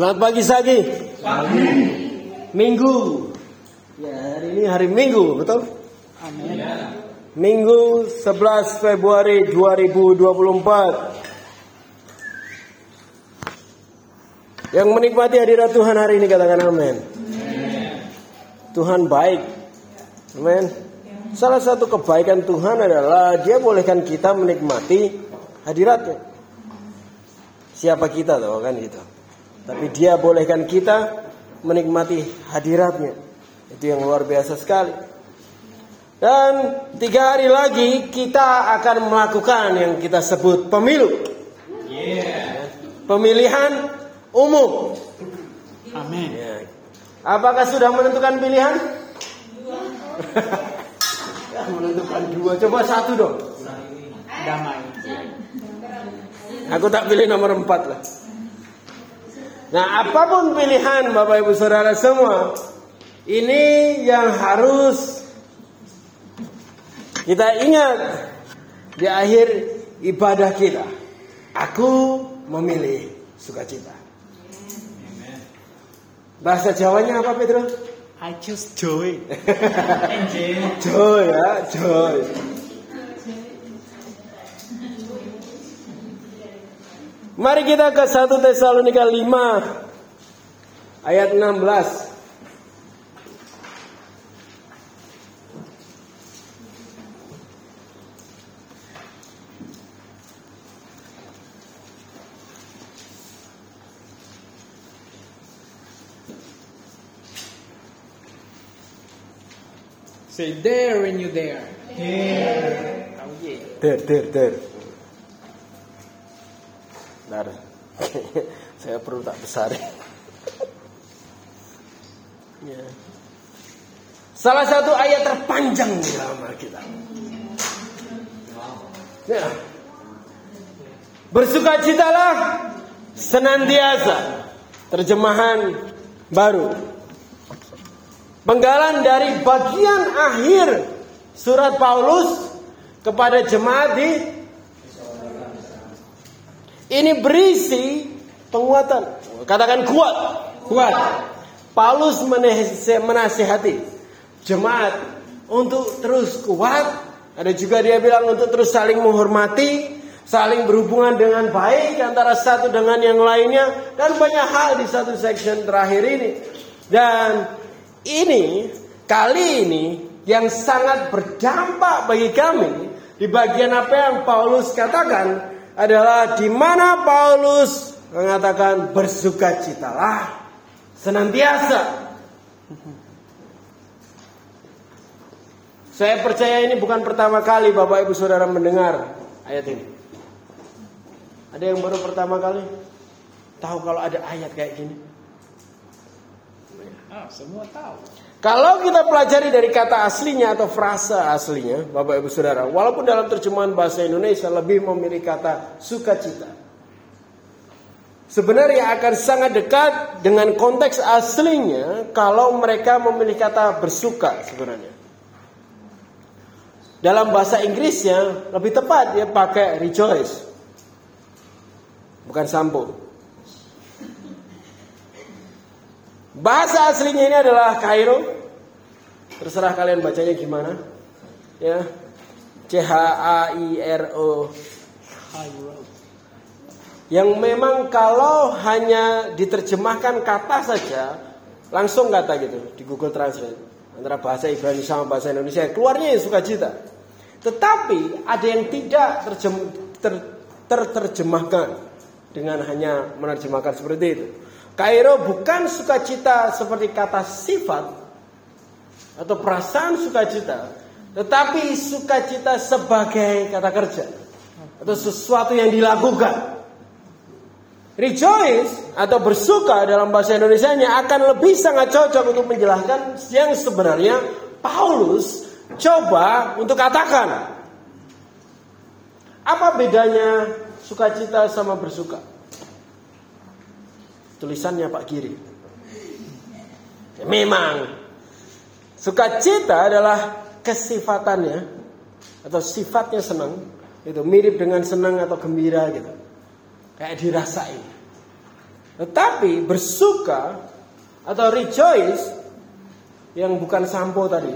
Selamat pagi Sagi. Pagi. Minggu. Ya, hari ini hari Minggu, betul? Amin. Ya. Minggu 11 Februari 2024. Yang menikmati hadirat Tuhan hari ini katakan amin. Amin. Tuhan baik. Amin. Salah satu kebaikan Tuhan adalah Dia bolehkan kita menikmati hadirat-Nya. Siapa kita tahu kan gitu. Tapi Dia bolehkan kita menikmati hadirat-Nya. Itu yang luar biasa sekali. Dan 3 hari lagi kita akan melakukan yang kita sebut pemilu. Yeah. Pemilihan umum. Amin. Ya. Apakah sudah menentukan pilihan? 2. Ya, menentukan 2. Coba 1 dong. Damai. Aku tak pilih nomor 4 lah. Nah, apapun pilihan Bapak Ibu Saudara semua, ini yang harus kita ingat di akhir ibadah kita. Aku memilih sukacita. Bahasa Jawanya apa, Pedro? I choose joy. Joy ya, joy. Mari kita ke 1 Tesalonika 5 ayat 16. Say there when you there. There. Oh yeah. There. Bentar, saya perlu tak besar. Ya. Salah satu ayat terpanjang di dalam Alkitab. Ya. Bersukacitalah senantiasa. Terjemahan baru. Penggalan dari bagian akhir surat Paulus kepada jemaat di ini berisi penguatan. Katakan kuat. Kuat. Paulus menasihati jemaat untuk terus kuat. Ada juga dia bilang untuk terus saling menghormati, saling berhubungan dengan baik antara satu dengan yang lainnya. Dan banyak hal di satu section terakhir ini. Dan ini, kali ini yang sangat berdampak bagi kami. Di bagian apa yang Paulus katakan adalah di mana Paulus mengatakan bersukacitalah senantiasa. Saya percaya ini bukan pertama kali Bapak Ibu Saudara mendengar ayat ini. Ada yang baru pertama kali tahu kalau ada ayat kayak gini? Semua tahu. Kalau kita pelajari dari kata aslinya atau frasa aslinya, Bapak Ibu Saudara, walaupun dalam terjemahan bahasa Indonesia lebih memilih kata sukacita, sebenarnya akan sangat dekat dengan konteks aslinya kalau mereka memilih kata bersuka sebenarnya. Dalam bahasa Inggrisnya lebih tepat dia pakai rejoice, bukan sampo. Bahasa aslinya ini adalah Kairo. Terserah kalian bacanya gimana. Ya. Cairo. Kairo. Yang memang kalau hanya diterjemahkan kata saja, langsung kata gitu di Google Translate antara bahasa Ibrani sama bahasa Indonesia, keluarnya yang sukacita. Tetapi ada yang tidak terterjemahkan dengan hanya menerjemahkan seperti itu. Kairo bukan sukacita seperti kata sifat atau perasaan sukacita, tetapi sukacita sebagai kata kerja atau sesuatu yang dilakukan. Rejoice atau bersuka dalam bahasa Indonesianya akan lebih sangat cocok untuk menjelaskan yang sebenarnya Paulus coba untuk katakan. Apa bedanya sukacita sama bersuka? Tulisannya Pak Giri. Memang sukacita adalah kesifatannya atau sifatnya senang, itu mirip dengan senang atau gembira gitu. Kayak dirasain. Tetapi bersuka atau rejoice yang bukan sampo tadi.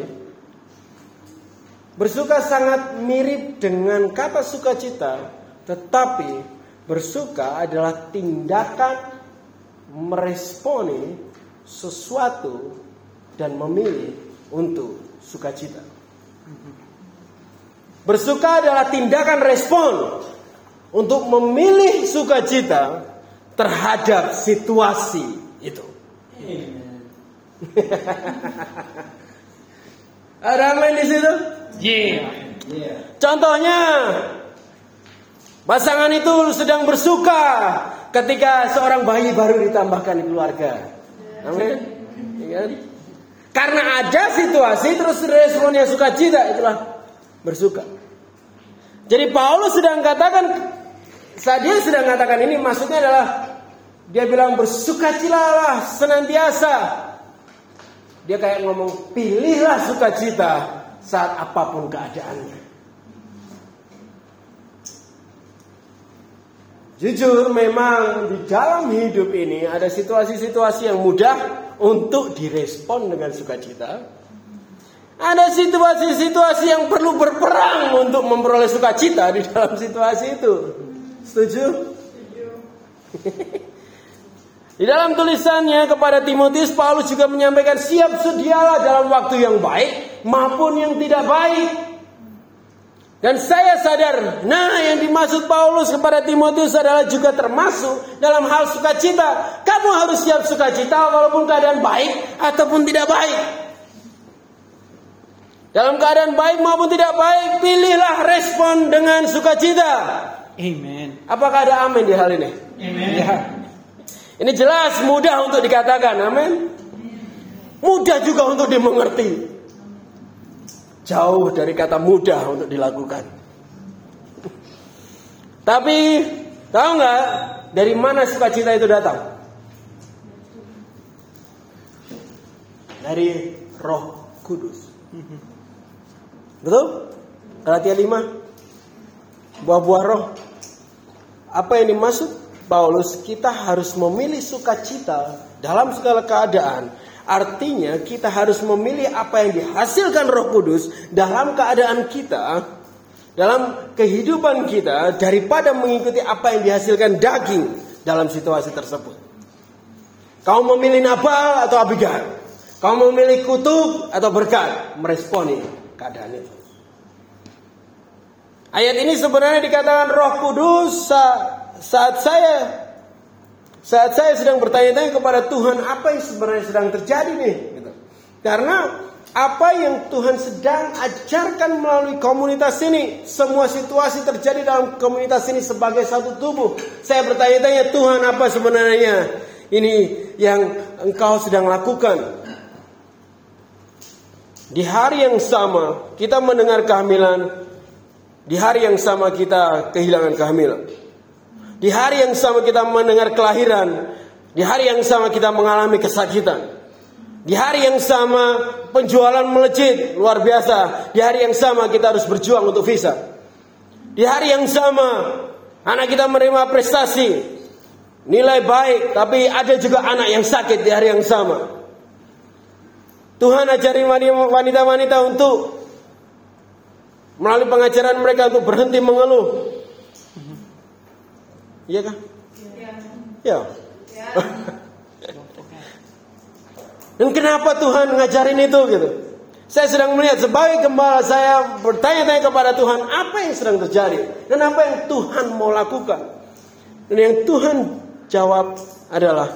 Bersuka sangat mirip dengan kata sukacita, tetapi bersuka adalah tindakan meresponi sesuatu dan memilih untuk sukacita. Bersuka adalah tindakan respon untuk memilih sukacita terhadap situasi itu. Ada main di situ? Yeah. Contohnya, pasangan itu sedang bersuka ketika seorang bayi baru ditambahkan di keluarga. Amin. Yeah. Karena ada situasi terus responnya sukacita, itulah bersuka. Jadi Paulus sedang katakan ini maksudnya adalah dia bilang bersukacilalah senantiasa. Dia kayak ngomong pilihlah sukacita saat apapun keadaannya. Jujur memang di dalam hidup ini ada situasi-situasi yang mudah untuk direspon dengan sukacita. Ada situasi-situasi yang perlu berperang untuk memperoleh sukacita di dalam situasi itu. Setuju? Di dalam tulisannya kepada Timotius, Paulus juga menyampaikan siap sedialah dalam waktu yang baik maupun yang tidak baik. Dan saya sadar, yang dimaksud Paulus kepada Timotius adalah juga termasuk dalam hal sukacita. Kamu harus siap sukacita walaupun keadaan baik ataupun tidak baik. Dalam keadaan baik maupun tidak baik, pilihlah respon dengan sukacita. Amen. Apakah ada amin di hal ini? Amen. Ya. Ini jelas mudah untuk dikatakan, amin. Mudah juga untuk dimengerti. Jauh dari kata mudah untuk dilakukan. Tapi tahu nggak dari mana sukacita itu datang? Dari Roh Kudus. Betul? Galatia 5. Buah-buah Roh. Apa yang dimaksud Paulus? Kita harus memilih sukacita dalam segala keadaan. Artinya kita harus memilih apa yang dihasilkan Roh Kudus dalam keadaan kita, dalam kehidupan kita, daripada mengikuti apa yang dihasilkan daging dalam situasi tersebut. Kau memilih Nabal atau Abigail? Kau memilih kutub atau berkat? Meresponi keadaan itu. Ayat ini sebenarnya dikatakan Roh Kudus saat saya sedang bertanya-tanya kepada Tuhan apa yang sebenarnya sedang terjadi nih. Gitu. Karena apa yang Tuhan sedang ajarkan melalui komunitas ini. Semua situasi terjadi dalam komunitas ini sebagai satu tubuh. Saya bertanya-tanya, Tuhan apa sebenarnya ini yang Engkau sedang lakukan. Di hari yang sama kita mendengar kehamilan. Di hari yang sama kita kehilangan kehamilan. Di hari yang sama kita mendengar kelahiran. Di hari yang sama kita mengalami kesakitan. Di hari yang sama penjualan melejit luar biasa. Di hari yang sama kita harus berjuang untuk visa. Di hari yang sama anak kita menerima prestasi, nilai baik. Tapi ada juga anak yang sakit di hari yang sama. Tuhan ajari wanita-wanita untuk melalui pengajaran mereka untuk berhenti mengeluh. Iya kan? Ya. Dan kenapa Tuhan ngajarin itu gitu? Saya sedang melihat sebagai gembala saya bertanya-tanya kepada Tuhan apa yang sedang terjadi dan apa yang Tuhan mau lakukan. Dan yang Tuhan jawab adalah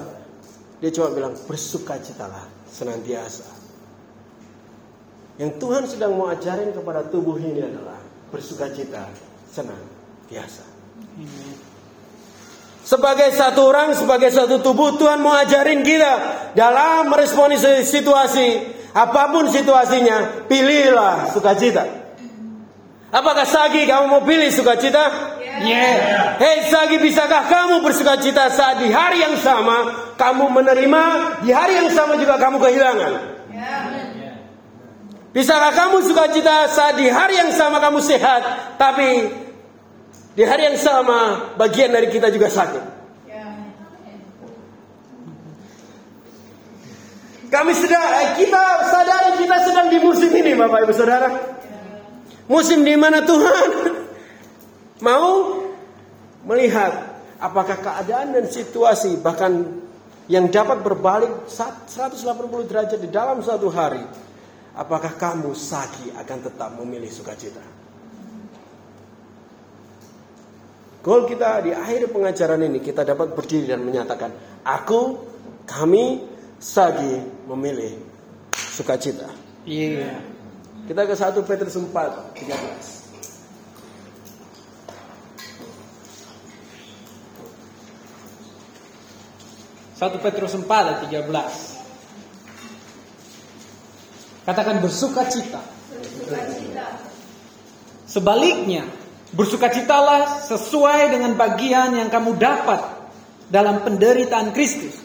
dia cuma bilang bersukacitalah senantiasa. Yang Tuhan sedang mau ajarin kepada tubuh ini adalah bersukacita senantiasa. Amin. Sebagai satu orang, sebagai satu tubuh, Tuhan mau ajarin kita dalam meresponi situasi, apapun situasinya, pilihlah sukacita. Apakah Sagi kamu mau pilih sukacita? Yeah. Hei Sagi, bisakah kamu bersukacita saat di hari yang sama kamu menerima, di hari yang sama juga kamu kehilangan? Yeah. Bisakah kamu sukacita saat di hari yang sama kamu sehat, tapi di hari yang sama bagian dari kita juga sakit. Kita sedang di musim ini, Bapak Ibu Saudara. Musim di mana Tuhan mau melihat apakah keadaan dan situasi bahkan yang dapat berbalik 180 derajat di dalam satu hari, apakah kamu Saki akan tetap memilih sukacita? Goal kita di akhir pengajaran ini, kita dapat berdiri dan menyatakan, kami Saki memilih sukacita. Iya. Yeah. Kita ke 1 Petrus 4:13. Katakan bersukacita. Sebaliknya, bersukacitalah sesuai dengan bagian yang kamu dapat dalam penderitaan Kristus,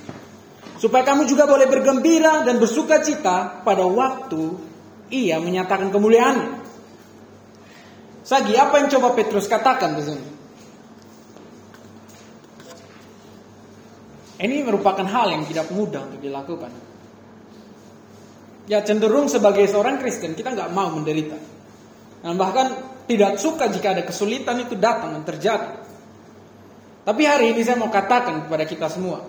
supaya kamu juga boleh bergembira dan bersukacita pada waktu Ia menyatakan kemuliaan. Sagi, apa yang coba Petrus katakan di sini? Ini merupakan hal yang tidak mudah untuk dilakukan. Ya, cenderung sebagai seorang Kristen kita nggak mau menderita, dan bahkan tidak suka jika ada kesulitan itu datang dan terjadi. Tapi hari ini saya mau katakan kepada kita semua,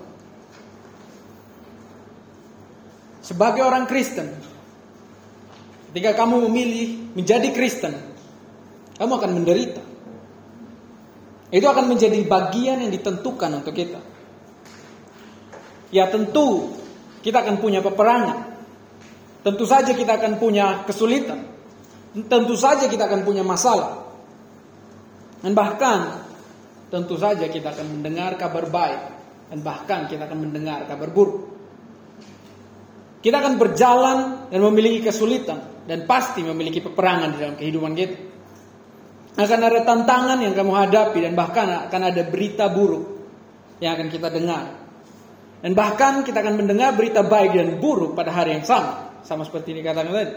sebagai orang Kristen, ketika kamu memilih menjadi Kristen, kamu akan menderita. Itu akan menjadi bagian yang ditentukan untuk kita. Ya, tentu kita akan punya peperangan. Tentu saja kita akan punya kesulitan. Tentu saja kita akan punya masalah. Dan bahkan tentu saja kita akan mendengar kabar baik. Dan bahkan kita akan mendengar kabar buruk. Kita akan berjalan dan memiliki kesulitan. Dan pasti memiliki peperangan di dalam kehidupan kita. Akan ada tantangan yang kamu hadapi. Dan bahkan akan ada berita buruk yang akan kita dengar. Dan bahkan kita akan mendengar berita baik dan buruk pada hari yang sama. Sama seperti ini katakan tadi.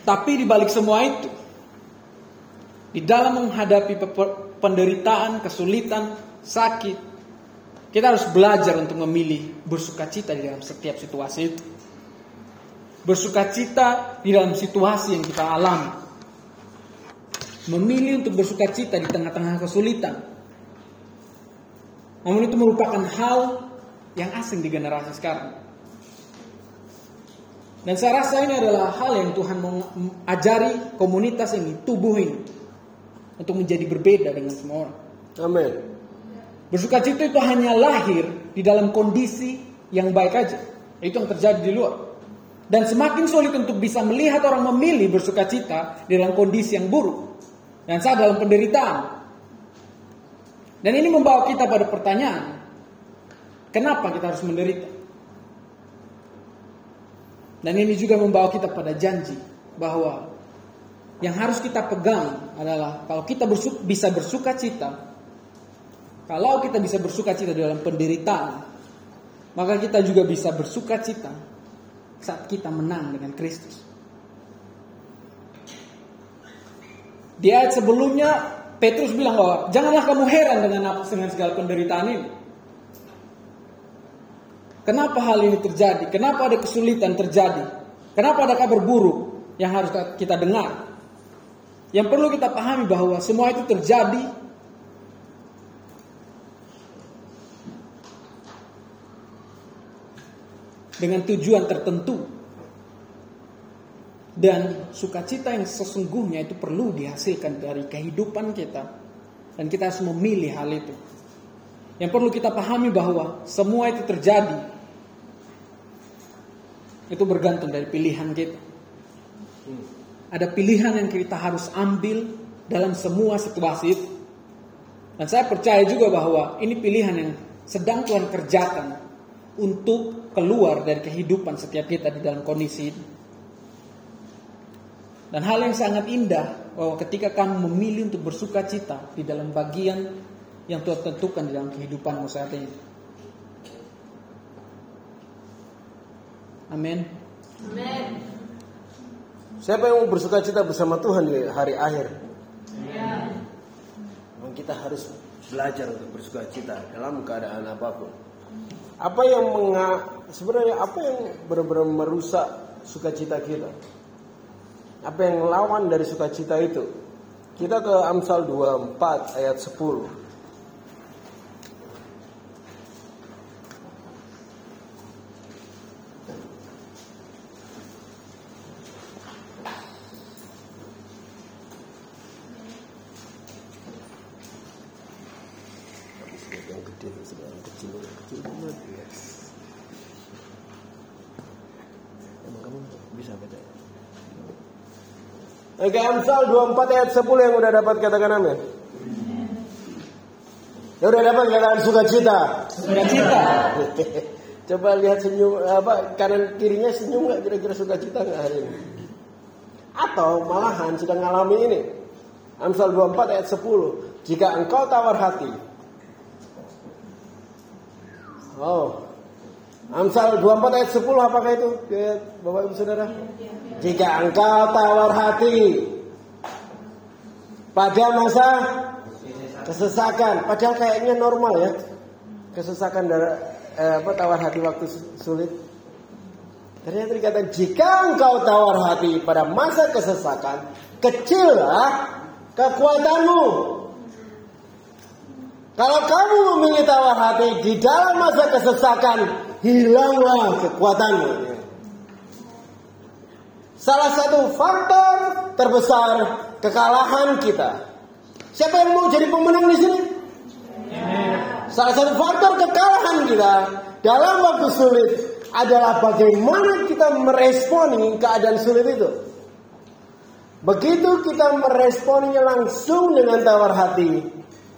Tapi dibalik semua itu, di dalam menghadapi penderitaan, kesulitan, sakit, kita harus belajar untuk memilih bersukacita di dalam setiap situasi itu. Bersukacita di dalam situasi yang kita alami. Memilih untuk bersukacita di tengah-tengah kesulitan. Namun itu merupakan hal yang asing di generasi sekarang. Dan saya rasa ini adalah hal yang Tuhan mengajari komunitas ini, tubuh ini, untuk menjadi berbeda dengan semua orang. Amin. Bersukacita itu hanya lahir di dalam kondisi yang baik aja. Itu yang terjadi di luar. Dan semakin sulit untuk bisa melihat orang memilih bersukacita di dalam kondisi yang buruk. Dan saat dalam penderitaan. Dan ini membawa kita pada pertanyaan, kenapa kita harus menderita? Dan ini juga membawa kita pada janji bahwa yang harus kita pegang adalah kalau kita bisa bersukacita, kalau kita bisa bersukacita dalam penderitaan, maka kita juga bisa bersukacita saat kita menang dengan Kristus. Di ayat sebelumnya Petrus bilang bahwa janganlah kamu heran dengan segala penderitaan ini. Kenapa hal ini terjadi? Kenapa ada kesulitan terjadi? Kenapa ada kabar buruk yang harus kita dengar? Yang perlu kita pahami bahwa semua itu terjadi dengan tujuan tertentu. Dan sukacita yang sesungguhnya itu perlu dihasilkan dari kehidupan kita. Dan kita harus memilih hal itu. Yang perlu kita pahami bahwa semua itu terjadi. Itu bergantung dari pilihan kita. Ada pilihan yang kita harus ambil dalam semua situasi itu. Dan saya percaya juga bahwa ini pilihan yang sedang Tuhan kerjakan untuk keluar dari kehidupan setiap kita di dalam kondisi ini. Dan hal yang sangat indah bahwa ketika kamu memilih untuk bersukacita di dalam bagian yang Tuhan tentukan di dalam kehidupanmu saat ini. Amin. Amin. Siapa yang mau bersukacita bersama Tuhan di hari akhir? Ya. Kita harus belajar untuk bersukacita dalam keadaan apapun. Apa yang sebenarnya apa yang benar-benar merusak sukacita kita? Apa yang lawan dari sukacita itu? Kita ke Amsal 24 ayat 10. Oke, Amsal 24 ayat 10 yang udah dapat katakan amin. Ya udah dapat katakan sukacita. Sukacita. Coba lihat senyum apa kanan kirinya senyum nggak kira-kira sukacita nggak hari ini? Atau malahan sedang ngalami ini. Amsal 24 ayat 10. Jika engkau tawar hati. Oh. Amsal 24 ayat 10 apakah itu? Bapak Ibu Saudara. Jika engkau tawar hati pada masa kesesakan, padahal kayaknya normal ya, kesesakan tawar hati waktu sulit. Ternyata dikatakan jika engkau tawar hati pada masa kesesakan, kecillah kekuatanmu. Kalau kamu memilih tawar hati di dalam masa kesesakan, hilanglah kekuatanmu. Salah satu faktor terbesar kekalahan kita. Siapa yang mau jadi pemenang di sini? Yeah. Salah satu faktor kekalahan kita dalam waktu sulit adalah bagaimana kita meresponi keadaan sulit itu. Begitu kita meresponinya langsung dengan tawar hati,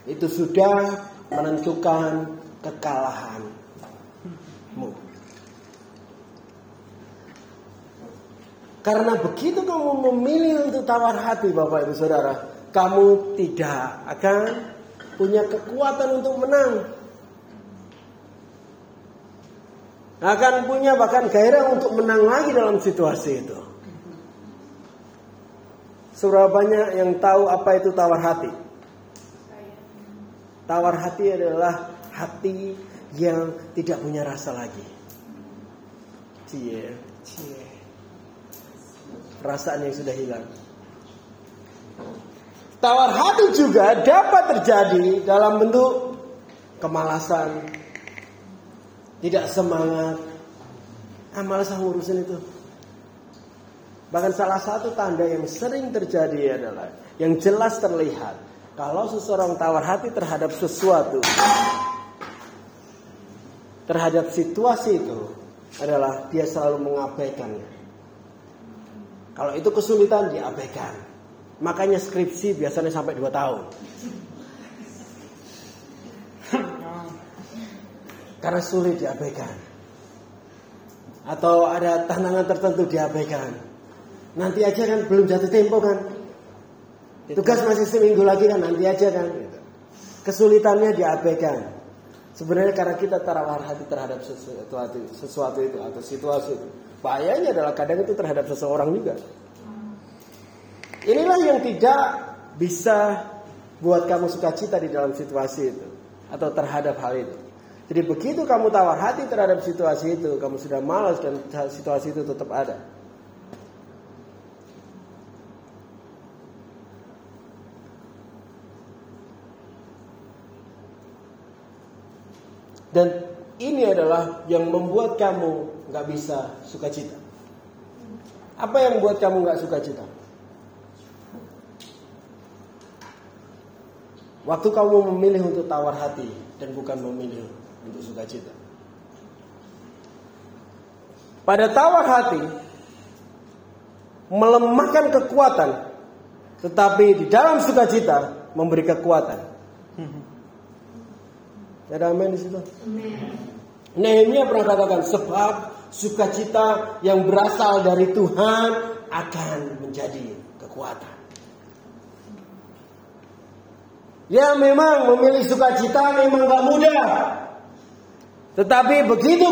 itu sudah menentukan kekalahanmu. Karena begitu kamu memilih untuk tawar hati, Bapak Ibu Saudara, kamu tidak akan punya kekuatan untuk menang. Akan punya bahkan gairah untuk menang lagi dalam situasi itu. Seberapa banyak yang tahu apa itu tawar hati? Tawar hati adalah hati yang tidak punya rasa lagi. Cie. Perasaan yang sudah hilang. Tawar hati juga dapat terjadi dalam bentuk kemalasan, tidak semangat. Malas ngurusin itu. Bahkan salah satu tanda yang sering terjadi adalah yang jelas terlihat kalau seseorang tawar hati terhadap sesuatu, terhadap situasi itu adalah dia selalu mengabaikannya. Kalau itu kesulitan diabaikan. Makanya skripsi biasanya sampai 2 tahun. Karena sulit diabaikan. Atau ada tantangan tertentu diabaikan. Nanti aja kan, belum jatuh tempo kan. Tugas masih seminggu lagi kan, nanti aja kan. Kesulitannya diabaikan. Sebenarnya karena kita tawar hati terhadap sesuatu itu atau situasi itu. Bahayanya adalah kadang itu terhadap seseorang juga. Inilah yang tidak bisa buat kamu sukacita di dalam situasi itu atau terhadap hal itu. Jadi begitu kamu tawar hati terhadap situasi itu, kamu sudah malas dan situasi itu tetap ada. Dan ini adalah yang membuat kamu gak bisa sukacita. Apa yang buat kamu gak sukacita? Waktu kamu memilih untuk tawar hati dan bukan memilih untuk sukacita. Pada tawar hati melemahkan kekuatan, tetapi di dalam sukacita memberi kekuatan. Ada amin di situ? Nehemia pernah katakan sebab sukacita yang berasal dari Tuhan akan menjadi kekuatan. Ya memang memilih sukacita memang gak mudah. Tetapi begitu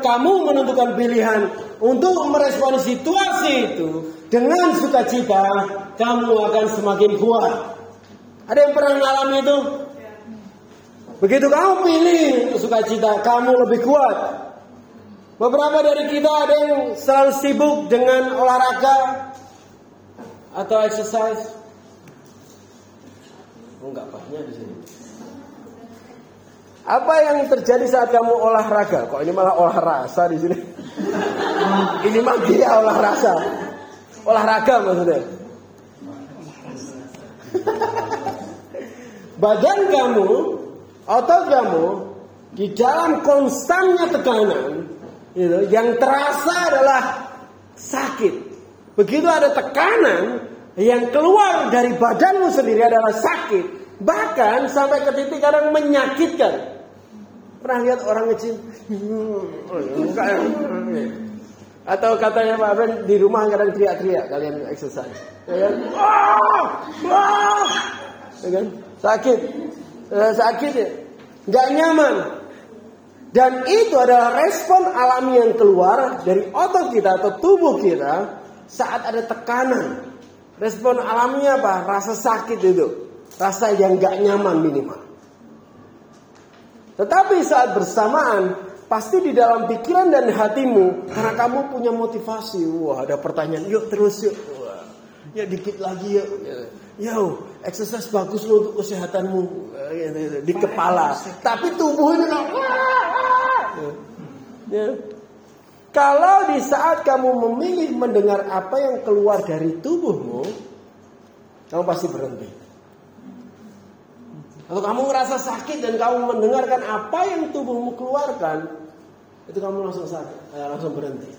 kamu menentukan pilihan untuk merespon situasi itu dengan sukacita, kamu akan semakin kuat. Ada yang pernah mengalami itu? Begitu kamu pilih sukacita, kamu lebih kuat. Beberapa dari kita ada yang selalu sibuk dengan olahraga atau exercise. Enggak pahnya di sini. Apa yang terjadi saat kamu olahraga? Kok ini malah olah rasa di sini? Ini mah dia olah rasa. Olahraga maksudnya. Badan kamu, otot kamu di dalam konstannya tekanan, gitu, yang terasa adalah sakit. Begitu ada tekanan yang keluar dari badanmu sendiri adalah sakit. Bahkan sampai ke titik kadang menyakitkan. Pernah lihat orang kecil? Atau katanya Pak Ben di rumah kadang teriak-teriak kalian exercise. Ya kan? Ya kan? Sakit. Sakit ya. Gak nyaman. Dan itu adalah respon alami yang keluar dari otot kita atau tubuh kita saat ada tekanan. Respon alaminya apa? Rasa sakit itu. Rasa yang gak nyaman minimal. Tetapi saat bersamaan pasti di dalam pikiran dan hatimu, karena kamu punya motivasi. Wah, ada pertanyaan. Yuk terus yuk. Wah, ya dikit lagi yuk. Yo, exercise bagus loh untuk kesehatanmu. Di kepala. Tapi tubuh ini gak. Ya. Kalau di saat kamu memilih mendengar apa yang keluar dari tubuhmu, kamu pasti berhenti. Kalau kamu ngerasa sakit dan kamu mendengarkan apa yang tubuhmu keluarkan, itu kamu langsung sakit, langsung berhenti.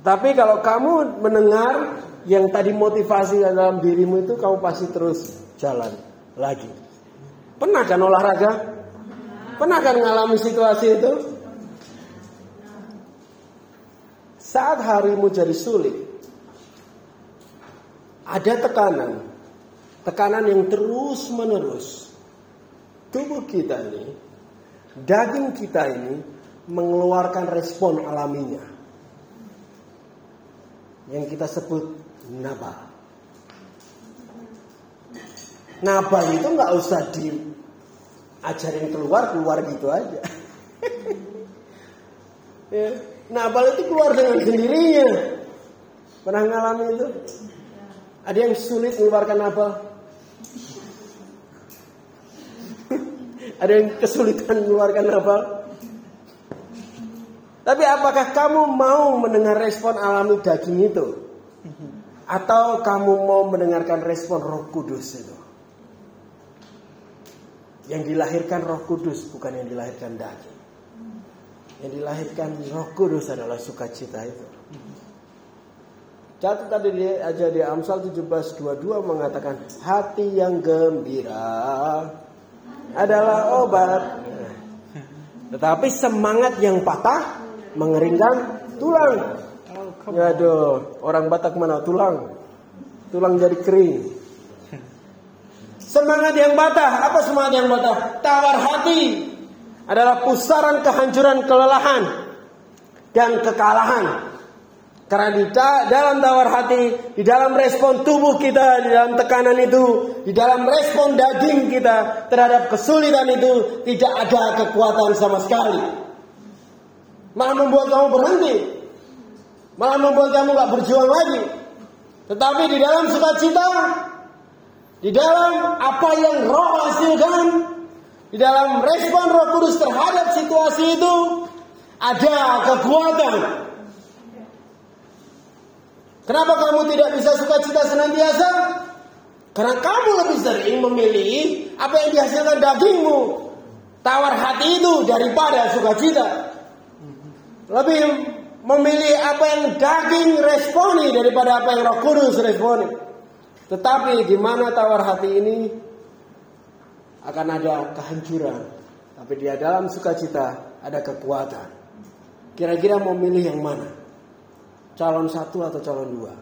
Tapi kalau kamu mendengar yang tadi motivasi dalam dirimu itu, kamu pasti terus jalan lagi. Pernah kan olahraga? Pernah kan ngalami situasi itu? Saat harimu jadi sulit, ada tekanan. Tekanan yang terus menerus. Tubuh kita ini, daging kita ini mengeluarkan respon alaminya, yang kita sebut naba. Naba itu gak usah diajarin keluar gitu aja. Naba itu keluar dengan sendirinya. Pernah ngalamin itu? Ada yang sulit mengeluarkan naba? Ada yang kesulitan mengeluarkan naba? Tapi apakah kamu mau mendengar respon alami daging itu? Atau kamu mau mendengarkan respon Roh Kudus itu? Yang dilahirkan Roh Kudus, bukan yang dilahirkan daging. Yang dilahirkan Roh Kudus adalah sukacita itu. Catat tadi aja di Amsal 17:22 mengatakan hati yang gembira adalah obat. Tetapi semangat yang patah mengeringkan tulang. Aduh, orang Batak mana tulang? Tulang jadi kering. Semangat yang patah, apa semangat yang patah? Tawar hati adalah pusaran kehancuran, kelelahan dan kekalahan. Karena di dalam tawar hati, di dalam respon tubuh kita, di dalam tekanan itu, di dalam respon daging kita terhadap kesulitan itu, tidak ada kekuatan sama sekali. Malah membuat kamu berhenti. Malah membuat kamu gak berjuang lagi. Tetapi di dalam sukacita, di dalam apa yang Roh hasilkan, di dalam respon Roh Kudus terhadap situasi itu, ada kekuatan. Kenapa kamu tidak bisa sukacita senantiasa? Karena kamu lebih sering memilih apa yang dihasilkan dagingmu, tawar hati itu, daripada sukacita. Lebih memilih apa yang daging responi daripada apa yang Roh Kudus responi. Tetapi di mana tawar hati ini akan ada kehancuran, tapi di dalam sukacita ada kekuatan. Kira-kira mau milih yang mana? Calon satu atau calon dua?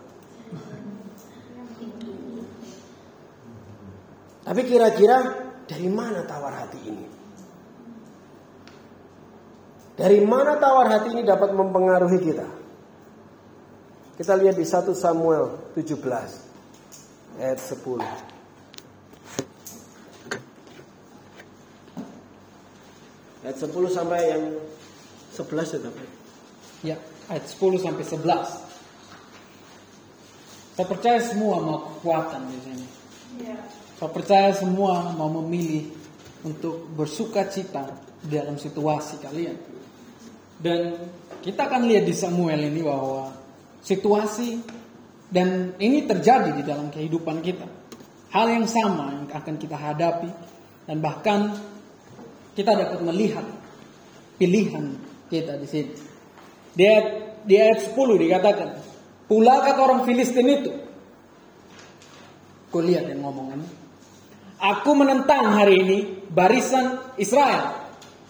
Tapi kira-kira dari mana tawar hati ini? Dari mana tawar hati ini dapat mempengaruhi kita? Kita lihat di 1 Samuel 17 ayat 10. Ayat 10 sampai yang 11 ya, Pak. Ya, ayat 10 sampai 11. Saya percaya semua mau kekuatan biasanya. Ya. Saya percaya semua mau memilih untuk bersukacita dalam situasi kalian. Dan kita akan lihat di Samuel ini bahwa situasi dan ini terjadi di dalam kehidupan kita. Hal yang sama yang akan kita hadapi dan bahkan kita dapat melihat pilihan kita di sini. Di ayat 10 dikatakan, pula kata orang Filistin itu, Goliath yang ngomong, aku menentang hari ini barisan Israel.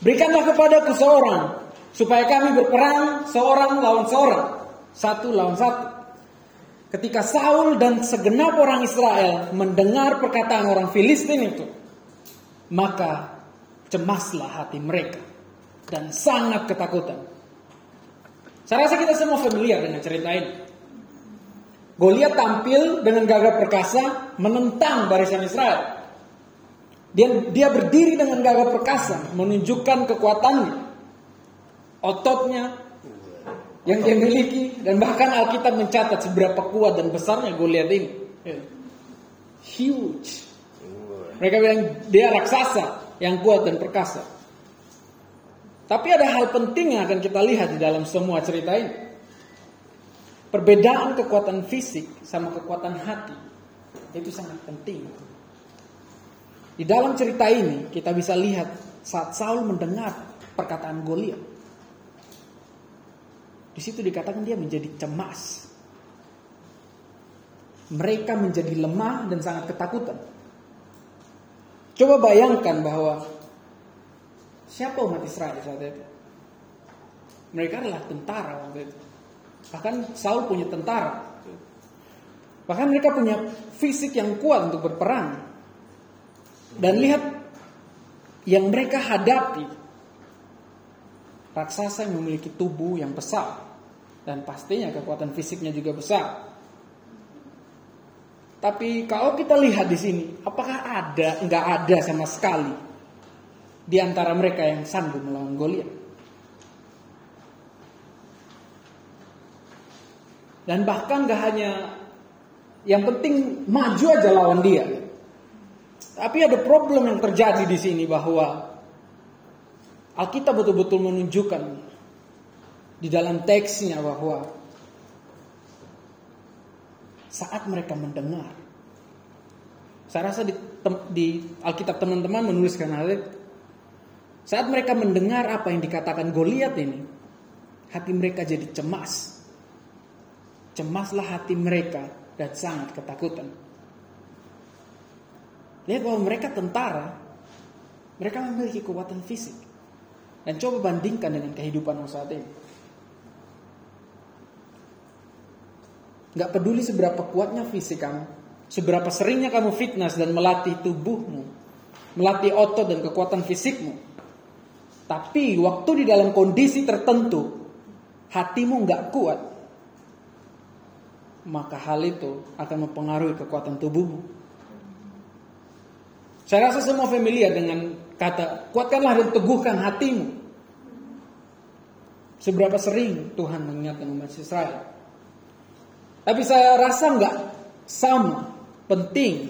Berikanlah kepadaku seorang supaya kami berperang seorang lawan seorang, satu lawan satu. Ketika Saul dan segenap orang Israel mendengar perkataan orang Filistin itu, maka cemaslah hati mereka dan sangat ketakutan. Saya rasa kita semua familiar dengan cerita ini. Goliath tampil dengan gagah perkasa menentang barisan Israel. Dia berdiri dengan gagah perkasa menunjukkan kekuatannya, ototnya yang dia miliki, dan bahkan Alkitab mencatat seberapa kuat dan besarnya Goliath ini. Huge. Mereka bilang dia raksasa yang kuat dan perkasa. Tapi ada hal penting yang akan kita lihat di dalam semua cerita ini. Perbedaan kekuatan fisik sama kekuatan hati itu sangat penting. Di dalam cerita ini kita bisa lihat saat Saul mendengar perkataan Goliath, di situ dikatakan dia menjadi cemas. Mereka menjadi lemah dan sangat ketakutan. Coba bayangkan bahwa siapa umat Israel saat itu? Mereka adalah tentara waktu itu. Bahkan Saul punya tentara. Bahkan mereka punya fisik yang kuat untuk berperang. Dan lihat yang mereka hadapi. Raksasa yang memiliki tubuh yang besar. Dan pastinya kekuatan fisiknya juga besar. Tapi kalau kita lihat di sini, apakah ada? Enggak ada sama sekali di antara mereka yang sanggup melawan Goliath. Dan bahkan gak hanya yang penting maju aja lawan dia. Tapi ada problem yang terjadi di sini bahwa Alkitab betul-betul menunjukkan di dalam teksnya bahwa saat mereka mendengar, saya rasa di Alkitab teman-teman menuliskan hal itu. Saat mereka mendengar apa yang dikatakan Goliath ini, hati mereka jadi cemas. Cemaslah hati mereka dan sangat ketakutan. Lihat bahwa mereka tentara, mereka memiliki kekuatan fisik. Dan coba bandingkan dengan kehidupan orang saat ini. Gak peduli seberapa kuatnya fisik kamu, seberapa seringnya kamu fitness dan melatih tubuhmu, melatih otot dan kekuatan fisikmu. Tapi waktu di dalam kondisi tertentu hatimu gak kuat, maka hal itu akan mempengaruhi kekuatan tubuhmu. Saya rasa semua familiar dengan kata kuatkanlah dan teguhkan hatimu. Seberapa sering Tuhan mengingatkan umat Israel. Tapi saya rasa gak sama penting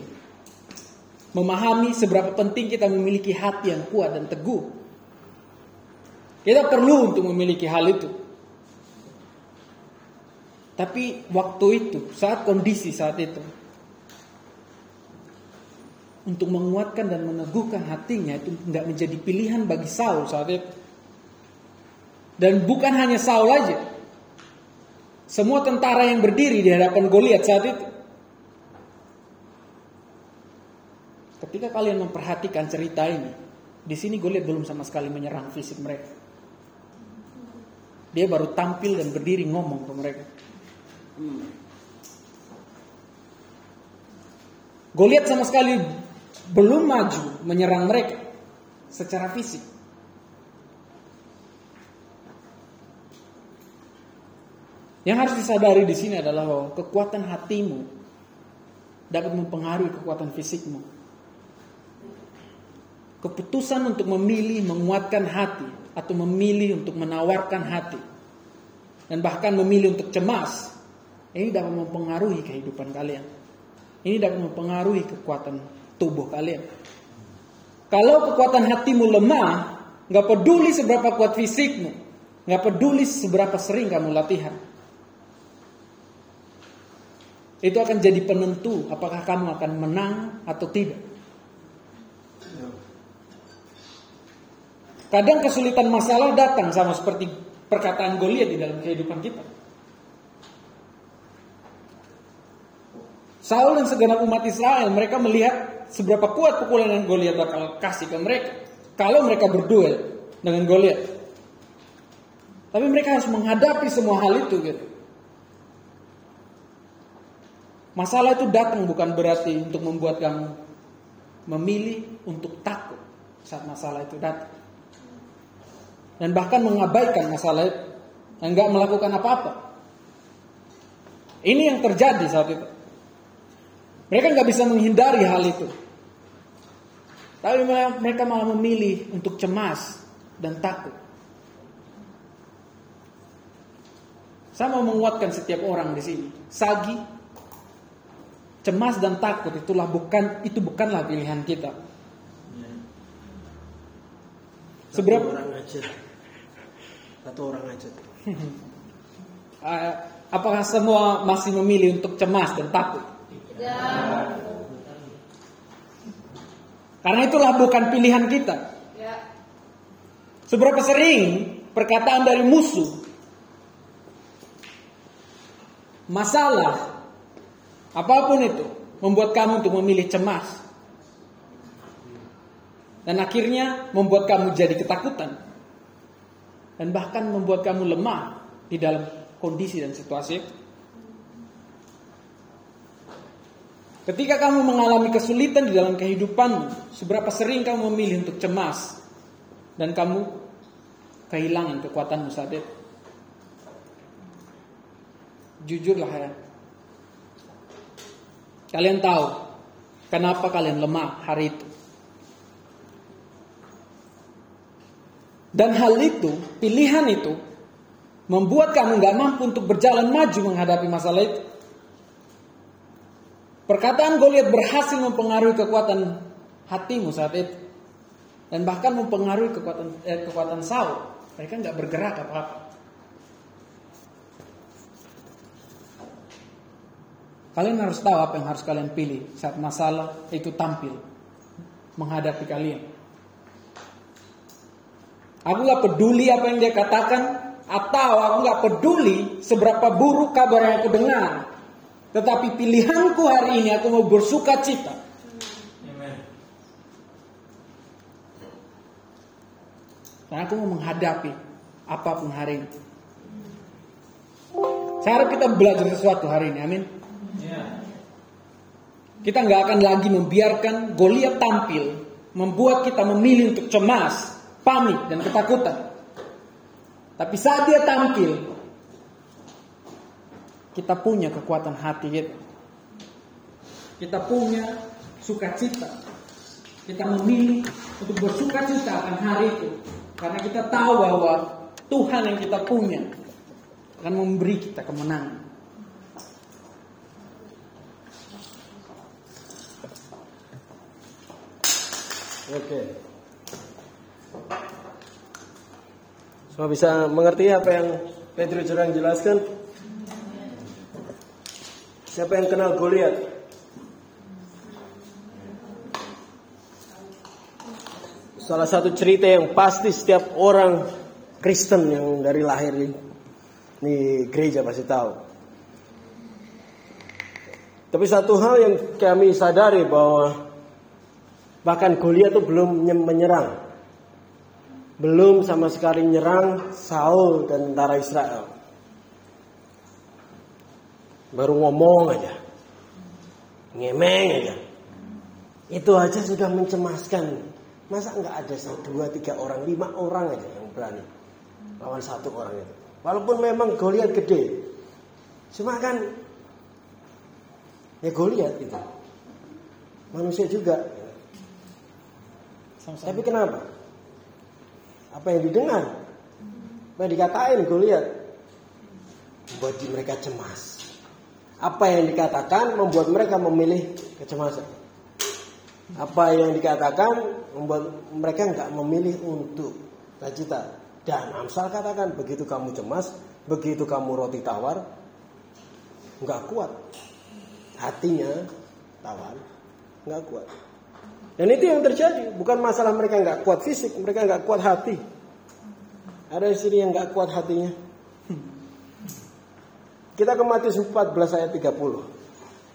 memahami seberapa penting kita memiliki hati yang kuat dan teguh. Kita perlu untuk memiliki hal itu. Tapi waktu itu, saat kondisi saat itu, untuk menguatkan dan meneguhkan hatinya itu tidak menjadi pilihan bagi Saul saat itu. Dan bukan hanya Saul aja. Semua tentara yang berdiri di hadapan Goliath saat itu. Ketika kalian memperhatikan cerita ini, di sini Goliath belum sama sekali menyerang fisik mereka. Dia baru tampil dan berdiri ngomong ke mereka. Goliath sama sekali belum maju menyerang mereka secara fisik. Yang harus disadari di sini adalah bahwa kekuatan hatimu dapat mempengaruhi kekuatan fisikmu. Keputusan untuk memilih menguatkan hati atau memilih untuk menawarkan hati dan bahkan memilih untuk cemas, ini dapat mempengaruhi kehidupan kalian. Ini dapat mempengaruhi kekuatan tubuh kalian. Kalau kekuatan hatimu lemah, gak peduli seberapa kuat fisikmu, gak peduli seberapa sering kamu latihan, itu akan jadi penentu apakah kamu akan menang atau tidak. Kadang kesulitan masalah datang sama seperti perkataan Goliath di dalam kehidupan kita. Saul dan segenap umat Israel, mereka melihat seberapa kuat pukulan yang Goliath bakal kasih ke mereka kalau mereka berduel dengan Goliath. Tapi mereka harus menghadapi semua hal itu gitu. Masalah itu datang bukan berarti untuk membuat kamu memilih untuk takut saat masalah itu datang. Dan bahkan mengabaikan masalah itu. Dan gak melakukan apa-apa. Ini yang terjadi saat itu. Mereka gak bisa menghindari hal itu. Tapi mereka malah memilih untuk cemas dan takut. Saya mau menguatkan setiap orang di sini. Sagi, cemas dan takut itu bukanlah pilihan kita. Satu orang aja. Apakah semua masih memilih untuk cemas dan takut? Ya. Karena itulah bukan pilihan kita. Ya. Seberapa sering perkataan dari musuh, masalah, apapun itu, membuat kamu untuk memilih cemas. Dan akhirnya membuat kamu jadi ketakutan. Dan bahkan membuat kamu lemah di dalam kondisi dan situasi. Ketika kamu mengalami kesulitan di dalam kehidupanmu, seberapa sering kamu memilih untuk cemas dan kamu kehilangan kekuatanmu saat itu? Jujurlah ya. Kalian tahu kenapa kalian lemah hari itu. Dan hal itu, pilihan itu, membuat kamu gak mampu untuk berjalan maju menghadapi masalah itu. Perkataan Goliath berhasil mempengaruhi kekuatan hatimu saat itu. Dan bahkan mempengaruhi kekuatan Saul. Mereka gak bergerak apa-apa. Kalian harus tahu apa yang harus kalian pilih saat masalah itu tampil menghadapi kalian. Aku gak peduli apa yang dia katakan, atau aku gak peduli seberapa buruk kabar yang aku dengar. Tetapi pilihanku hari ini, aku mau bersuka cita. Amen. Dan aku mau menghadapi apapun hari ini. Saya harap kita belajar sesuatu hari ini, amin. Yeah. Kita gak akan lagi membiarkan Goliath tampil, membuat kita memilih untuk cemas, panik dan ketakutan. Tapi saat dia tampil, kita punya kekuatan hati gitu. Kita punya sukacita. Kita memilih untuk bersukacita akan hari itu, karena kita tahu bahwa Tuhan yang kita punya akan memberi kita kemenangan. Oke. Semua bisa mengerti apa yang Petrus Jurang jelaskan? Siapa yang kenal Goliath? Salah satu cerita yang pasti setiap orang Kristen yang dari lahir di gereja pasti tahu. Tapi satu hal yang kami sadari bahwa bahkan Goliath itu belum menyerang. Belum sama sekali nyerang Saul dan tentara Israel. Baru ngomong aja. Ngemeng aja. Itu aja sudah mencemaskan. Masa gak ada 1, 2, 3 orang, 5 orang aja yang berani lawan 1 orang itu. Walaupun memang Goliath gede. Cuma kan ya Goliath itu. Manusia juga. Sama-sama. Tapi kenapa? Apa yang didengar? Apa yang dikatain Goliath? Buat mereka cemas. Apa yang dikatakan membuat mereka memilih kecemasan. Apa yang dikatakan membuat mereka enggak memilih untuk cita-cita. Dan Amsal katakan, begitu kamu cemas, begitu kamu roti tawar, enggak kuat. Hatinya tawar, enggak kuat. Dan itu yang terjadi. Bukan masalah mereka enggak kuat fisik, mereka enggak kuat hati. Ada di sini yang enggak kuat hatinya. Kita ke Matius 14 ayat 30.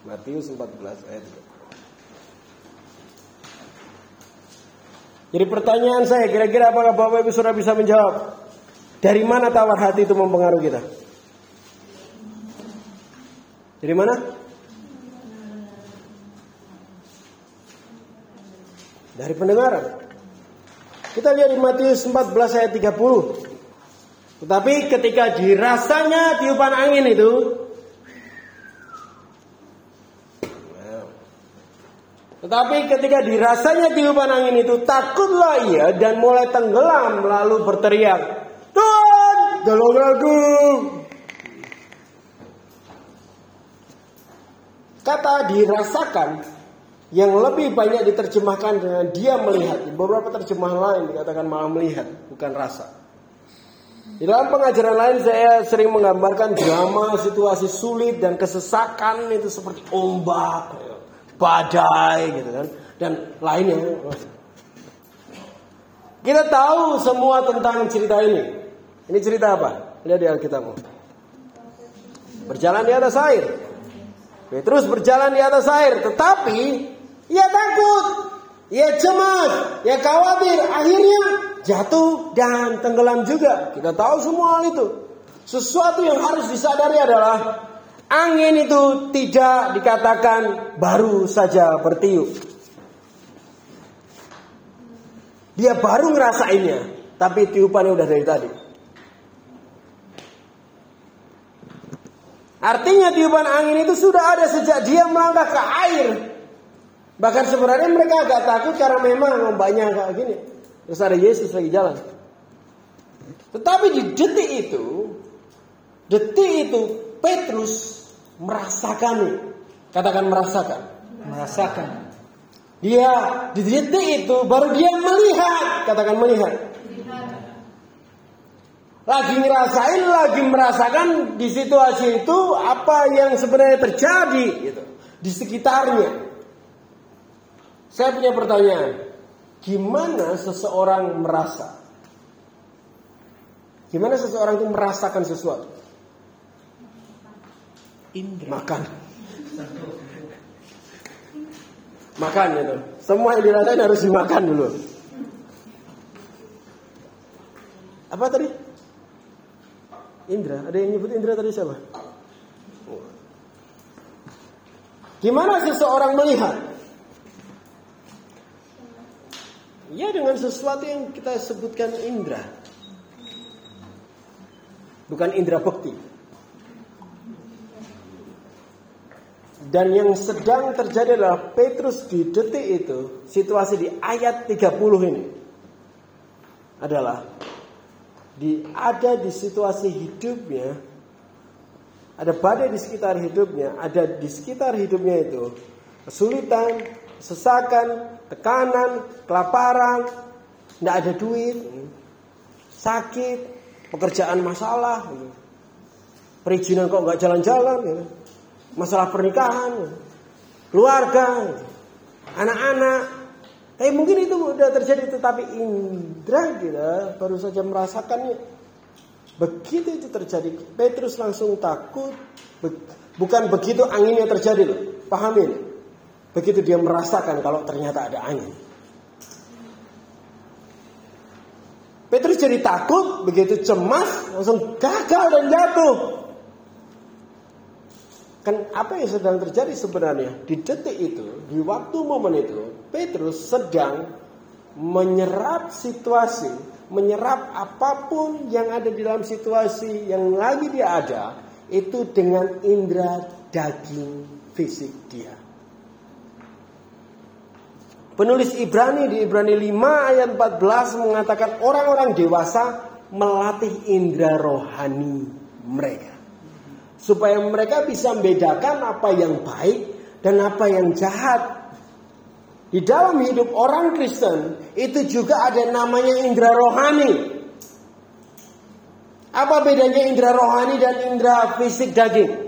Matius 14 ayat 30. Jadi pertanyaan saya, kira-kira apakah Bapak Ibu Saudara bisa menjawab? Dari mana tawar hati itu mempengaruhi kita? Dari mana? Dari pendengaran. Kita lihat di Matius 14 ayat 30. Tetapi ketika dirasanya tiupan angin itu, takutlah ia dan mulai tenggelam lalu berteriak, "Tuhan, tolong aku." Kata dirasakan yang lebih banyak diterjemahkan dengan dia melihat. Beberapa terjemahan lain dikatakan malah melihat, bukan rasa. Di dalam pengajaran lain saya sering menggambarkan drama situasi sulit dan kesesakan itu seperti ombak, badai gitu kan, dan lainnya. Kita tahu semua tentang cerita ini. Ini cerita apa? Lihat di Alkitab. Berjalan di atas air. Petrus berjalan di atas air, tetapi ia takut, ia cemas, ia khawatir, akhirnya jatuh dan tenggelam juga. Kita tahu semua hal itu. Sesuatu yang harus disadari adalah angin itu tidak dikatakan baru saja bertiup. Dia baru ngerasainnya, tapi tiupannya udah dari tadi. Artinya tiupan angin itu sudah ada sejak dia melangkah ke air. Bahkan sebenarnya mereka agak takut karena memang ombaknya kayak gini. Terus ada Yesus lagi jalan. Tetapi di detik itu Petrus merasakan. Katakan merasakan. Merasakan. Dia di detik itu baru dia melihat. Katakan melihat. Lagi ngerasain, lagi merasakan di situasi itu apa yang sebenarnya terjadi gitu, di sekitarnya. Saya punya pertanyaan. Gimana seseorang merasa? Gimana seseorang itu merasakan sesuatu? Indra. Makan gitu. Semua yang dirasain harus dimakan dulu. Apa tadi? Indra. Ada yang nyebut Indra tadi siapa? Gimana seseorang melihat? Ya dengan sesuatu yang kita sebutkan indra. Bukan indra bekti. Dan yang sedang terjadi adalah Petrus di detik itu, situasi di ayat 30 ini adalah ada di situasi hidupnya, ada badai di sekitar hidupnya, itu kesulitan, sesakan, tekanan, kelaparan, tidak ada duit, sakit, pekerjaan masalah, perizinan kok nggak jalan-jalan, masalah pernikahan, keluarga, anak-anak. Tapi mungkin itu udah terjadi, tetapi indra kita baru saja merasakannya. Begitu itu terjadi, Petrus langsung takut. Bukan begitu anginnya terjadi loh, pahamin. Begitu dia merasakan kalau ternyata ada angin. Petrus jadi takut, begitu cemas, langsung gagal dan jatuh. Kan apa yang sedang terjadi sebenarnya? Di detik itu, di waktu momen itu, Petrus sedang menyerap situasi, menyerap apapun yang ada di dalam situasi yang lagi dia ada, itu dengan indera daging fisik dia. Penulis Ibrani di Ibrani 5 ayat 14 mengatakan orang-orang dewasa melatih indera rohani mereka. Supaya mereka bisa membedakan apa yang baik dan apa yang jahat. Di dalam hidup orang Kristen itu juga ada namanya indera rohani. Apa bedanya indera rohani dan indera fisik daging?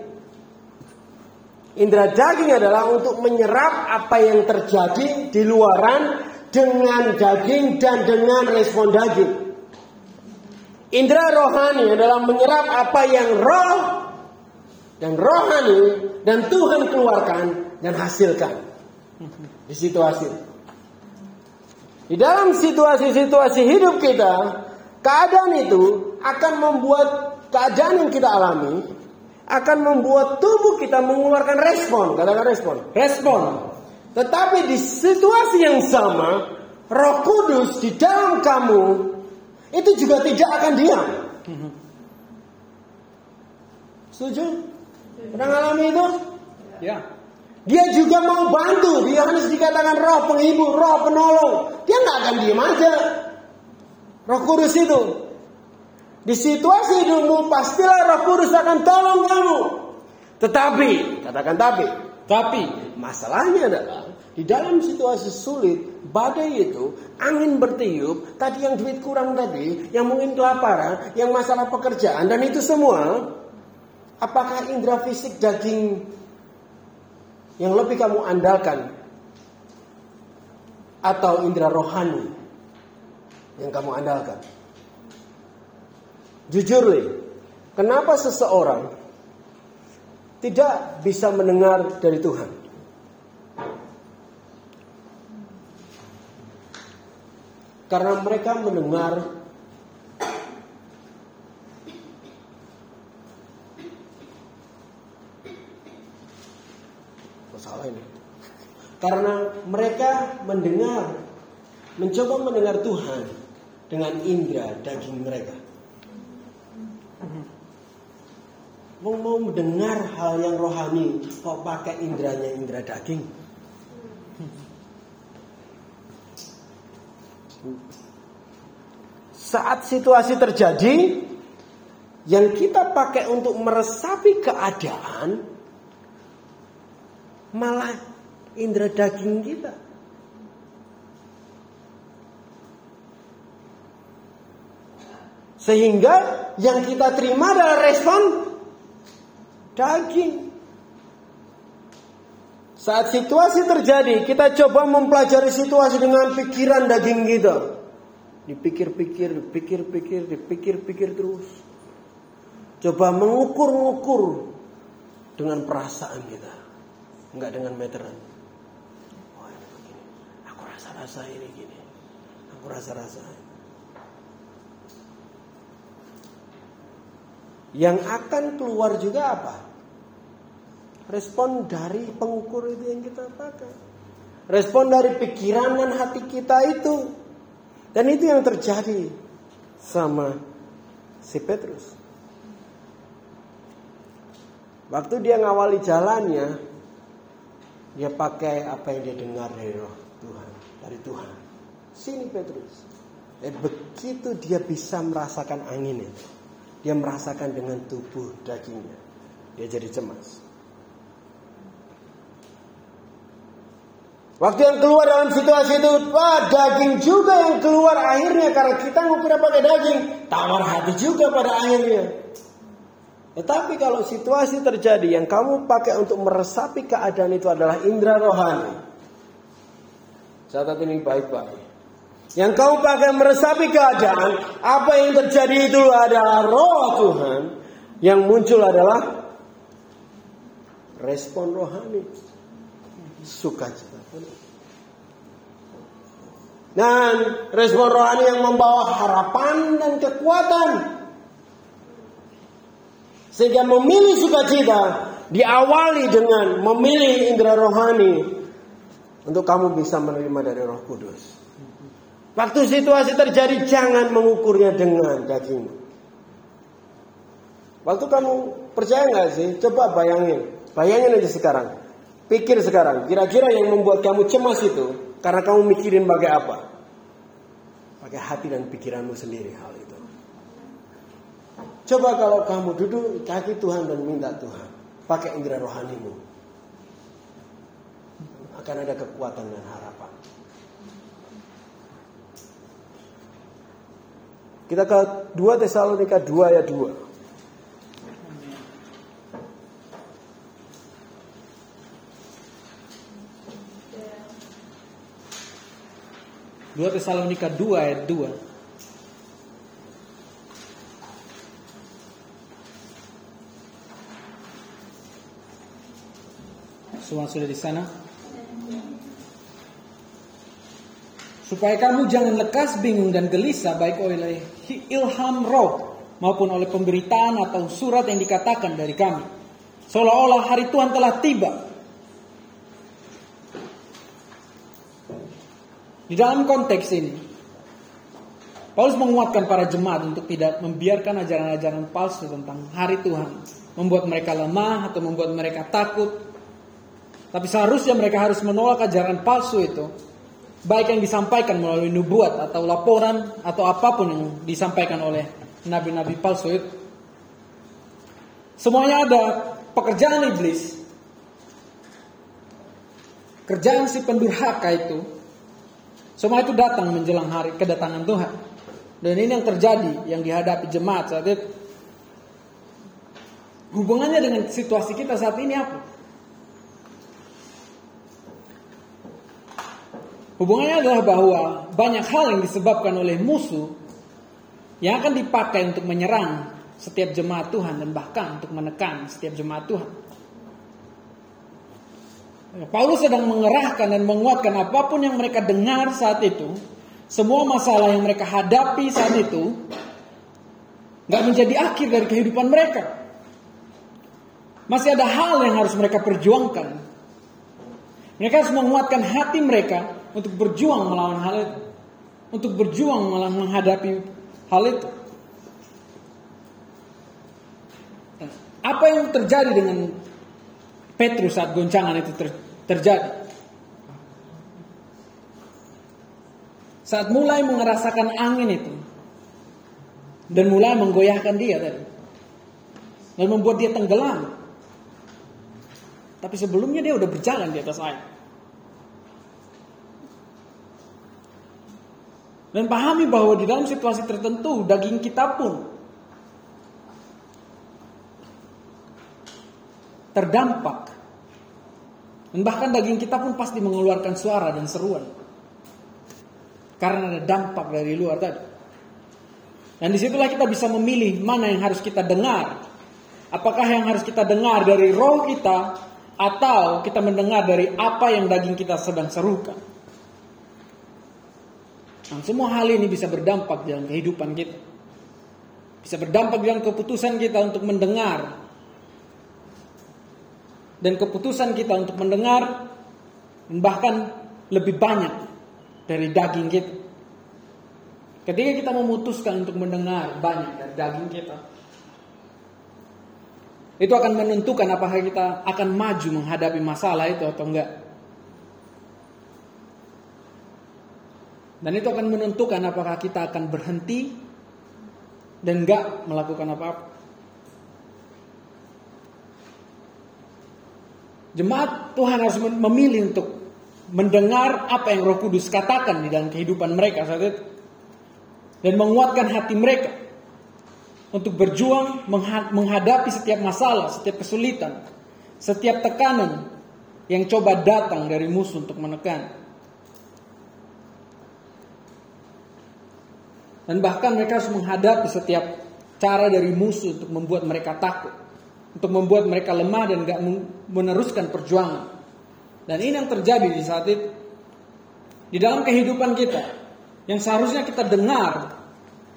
Indra daging adalah untuk menyerap apa yang terjadi di luaran dengan daging dan dengan respon daging. Indra rohani adalah menyerap apa yang roh dan rohani dan Tuhan keluarkan dan hasilkan. Di situasi. Di dalam situasi-situasi hidup kita, keadaan itu akan membuat keadaan yang kita alami akan membuat tubuh kita mengeluarkan respon. Katakan respon. Respon. Tetapi di situasi yang sama, Roh Kudus di dalam kamu itu juga tidak akan diam. Setuju? Pernah ngalami itu? Ya. Dia juga mau bantu. Dia harus dikatakan roh penghibur, roh penolong. Dia gak akan diam aja. Roh Kudus itu. Di situasi hidupmu pastilah Roh Kudus akan tolong kamu. Tetapi, katakan tapi. Tapi, masalahnya adalah di dalam situasi sulit, badai itu, angin bertiup, tadi yang duit kurang tadi, yang mungkin kelaparan, yang masalah pekerjaan dan itu semua, apakah indera fisik daging yang lebih kamu andalkan atau indera rohani yang kamu andalkan? Jujur Lee, kenapa seseorang tidak bisa mendengar dari Tuhan? Karena mereka mendengar mencoba mendengar Tuhan dengan indera daging mereka. Mau mendengar hal yang rohani kok pakai inderanya indera daging. Saat situasi terjadi yang kita pakai untuk meresapi keadaan malah indera daging kita. Sehingga yang kita terima adalah respon daging. Saat situasi terjadi, kita coba mempelajari situasi dengan pikiran daging kita. Dipikir-pikir terus. Coba mengukur-ukur dengan perasaan kita, enggak dengan meteran. Oh, ini begini. Aku rasa-rasa ini gini. Aku rasa-rasa. Yang akan keluar juga apa? Respon dari pengukur itu yang kita pakai. Respon dari pikiran dan hati kita itu. Dan itu yang terjadi sama si Petrus. Waktu dia ngawali jalannya, dia pakai apa yang dia dengar dari Roh Tuhan, dari Tuhan. Sini Petrus. Begitu dia bisa merasakan angin itu. Dia merasakan dengan tubuh dagingnya. Dia jadi cemas. Waktu yang keluar dalam situasi itu, daging juga yang keluar akhirnya. Karena kita ngukur pakai daging, tawar hati juga pada akhirnya. Tetapi kalau situasi terjadi, yang kamu pakai untuk meresapi keadaan itu adalah indera rohani. Catat ini baik-baik. Yang kau pakai meresapi keadaan, apa yang terjadi itu adalah Roh Tuhan. Yang muncul adalah respon rohani. Sukacita. Dan respon rohani yang membawa harapan dan kekuatan. Sehingga memilih sukacita diawali dengan memilih indera rohani. Untuk kamu bisa menerima dari Roh Kudus. Waktu situasi terjadi, jangan mengukurnya dengan dagingmu. Waktu kamu percaya gak sih? Coba bayangin. Bayangin aja sekarang. Pikir sekarang. Kira-kira yang membuat kamu cemas itu Karena kamu mikirin pakai apa? Pakai hati dan pikiranmu sendiri hal itu. Coba kalau kamu duduk kaki Tuhan dan minta Tuhan, pakai indera rohanimu, akan ada kekuatan dan harapan. Kita ke 2 Tesalonika 2 ayat 2. Dua Tesalonika 2 ayat 2. Semua sudah di sana. Supaya kamu jangan lekas bingung dan gelisah baik oleh ilham roh maupun oleh pemberitaan atau surat yang dikatakan dari kami, seolah-olah hari Tuhan telah tiba. Di dalam konteks ini, Paulus menguatkan para jemaat untuk tidak membiarkan ajaran-ajaran palsu tentang hari Tuhan membuat mereka lemah atau membuat mereka takut. Tapi seharusnya mereka harus menolak ajaran palsu itu, baik yang disampaikan melalui nubuat atau laporan atau apapun yang disampaikan oleh nabi-nabi palsu itu. Semuanya ada pekerjaan iblis, kerjaan si pendurhaka itu. Semua itu datang menjelang hari kedatangan Tuhan. Dan ini yang terjadi, yang dihadapi jemaat saat itu. Hubungannya dengan situasi kita saat ini apa? Hubungannya adalah bahwa banyak hal yang disebabkan oleh musuh yang akan dipakai untuk menyerang setiap jemaat Tuhan dan bahkan untuk menekan setiap jemaat Tuhan. Paulus sedang mengerahkan dan menguatkan apapun yang mereka dengar saat itu, semua masalah yang mereka hadapi saat itu, gak menjadi akhir dari kehidupan mereka. Masih ada hal yang harus mereka perjuangkan. Mereka harus menguatkan hati mereka untuk berjuang melawan hal itu, untuk berjuang menghadapi hal itu. Apa yang terjadi dengan Petrus saat goncangan itu terjadi. Saat mulai merasakan angin itu dan mulai menggoyahkan dia tadi dan membuat dia tenggelam. Tapi sebelumnya dia udah berjalan di atas air. Dan pahami bahwa di dalam situasi tertentu daging kita pun terdampak. Dan bahkan daging kita pun pasti mengeluarkan suara dan seruan. Karena ada dampak dari luar tadi. Dan disitulah kita bisa memilih mana yang harus kita dengar. Apakah yang harus kita dengar dari roh kita, atau kita mendengar dari apa yang daging kita sedang serukan. Dan semua hal ini bisa berdampak dalam kehidupan kita. Bisa berdampak dalam keputusan kita untuk mendengar. Dan keputusan kita untuk mendengar bahkan lebih banyak dari daging kita. Ketika kita memutuskan untuk mendengar banyak dari daging kita, itu akan menentukan apakah kita akan maju menghadapi masalah itu atau enggak. Dan itu akan menentukan apakah kita akan berhenti dan enggak melakukan apa-apa. Jemaat Tuhan harus memilih untuk mendengar apa yang Roh Kudus katakan di dalam kehidupan mereka saat itu. Dan menguatkan hati mereka untuk berjuang menghadapi setiap masalah, setiap kesulitan, setiap tekanan yang coba datang dari musuh untuk menekan. Dan bahkan mereka harus menghadapi setiap cara dari musuh untuk membuat mereka takut. Untuk membuat mereka lemah dan gak meneruskan perjuangan. Dan ini yang terjadi di saat itu. Di dalam kehidupan kita. Yang seharusnya kita dengar.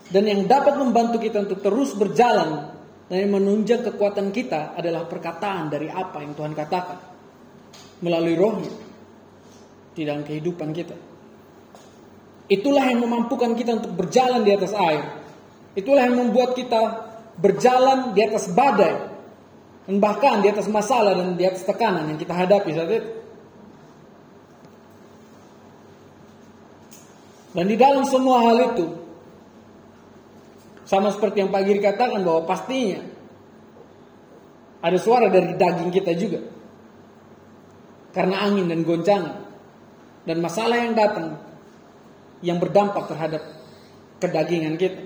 Dan yang dapat membantu kita untuk terus berjalan. Dan yang menunjang kekuatan kita adalah perkataan dari apa yang Tuhan katakan. Melalui rohnya. Di dalam kehidupan kita. Itulah yang memampukan kita untuk berjalan di atas air. Itulah yang membuat kita berjalan di atas badai. Dan bahkan di atas masalah dan di atas tekanan yang kita hadapi saat itu. Dan di dalam semua hal itu, sama seperti yang pagi dikatakan bahwa pastinya ada suara dari daging kita juga. Karena angin dan goncangan dan masalah yang datang yang berdampak terhadap kedagingan kita.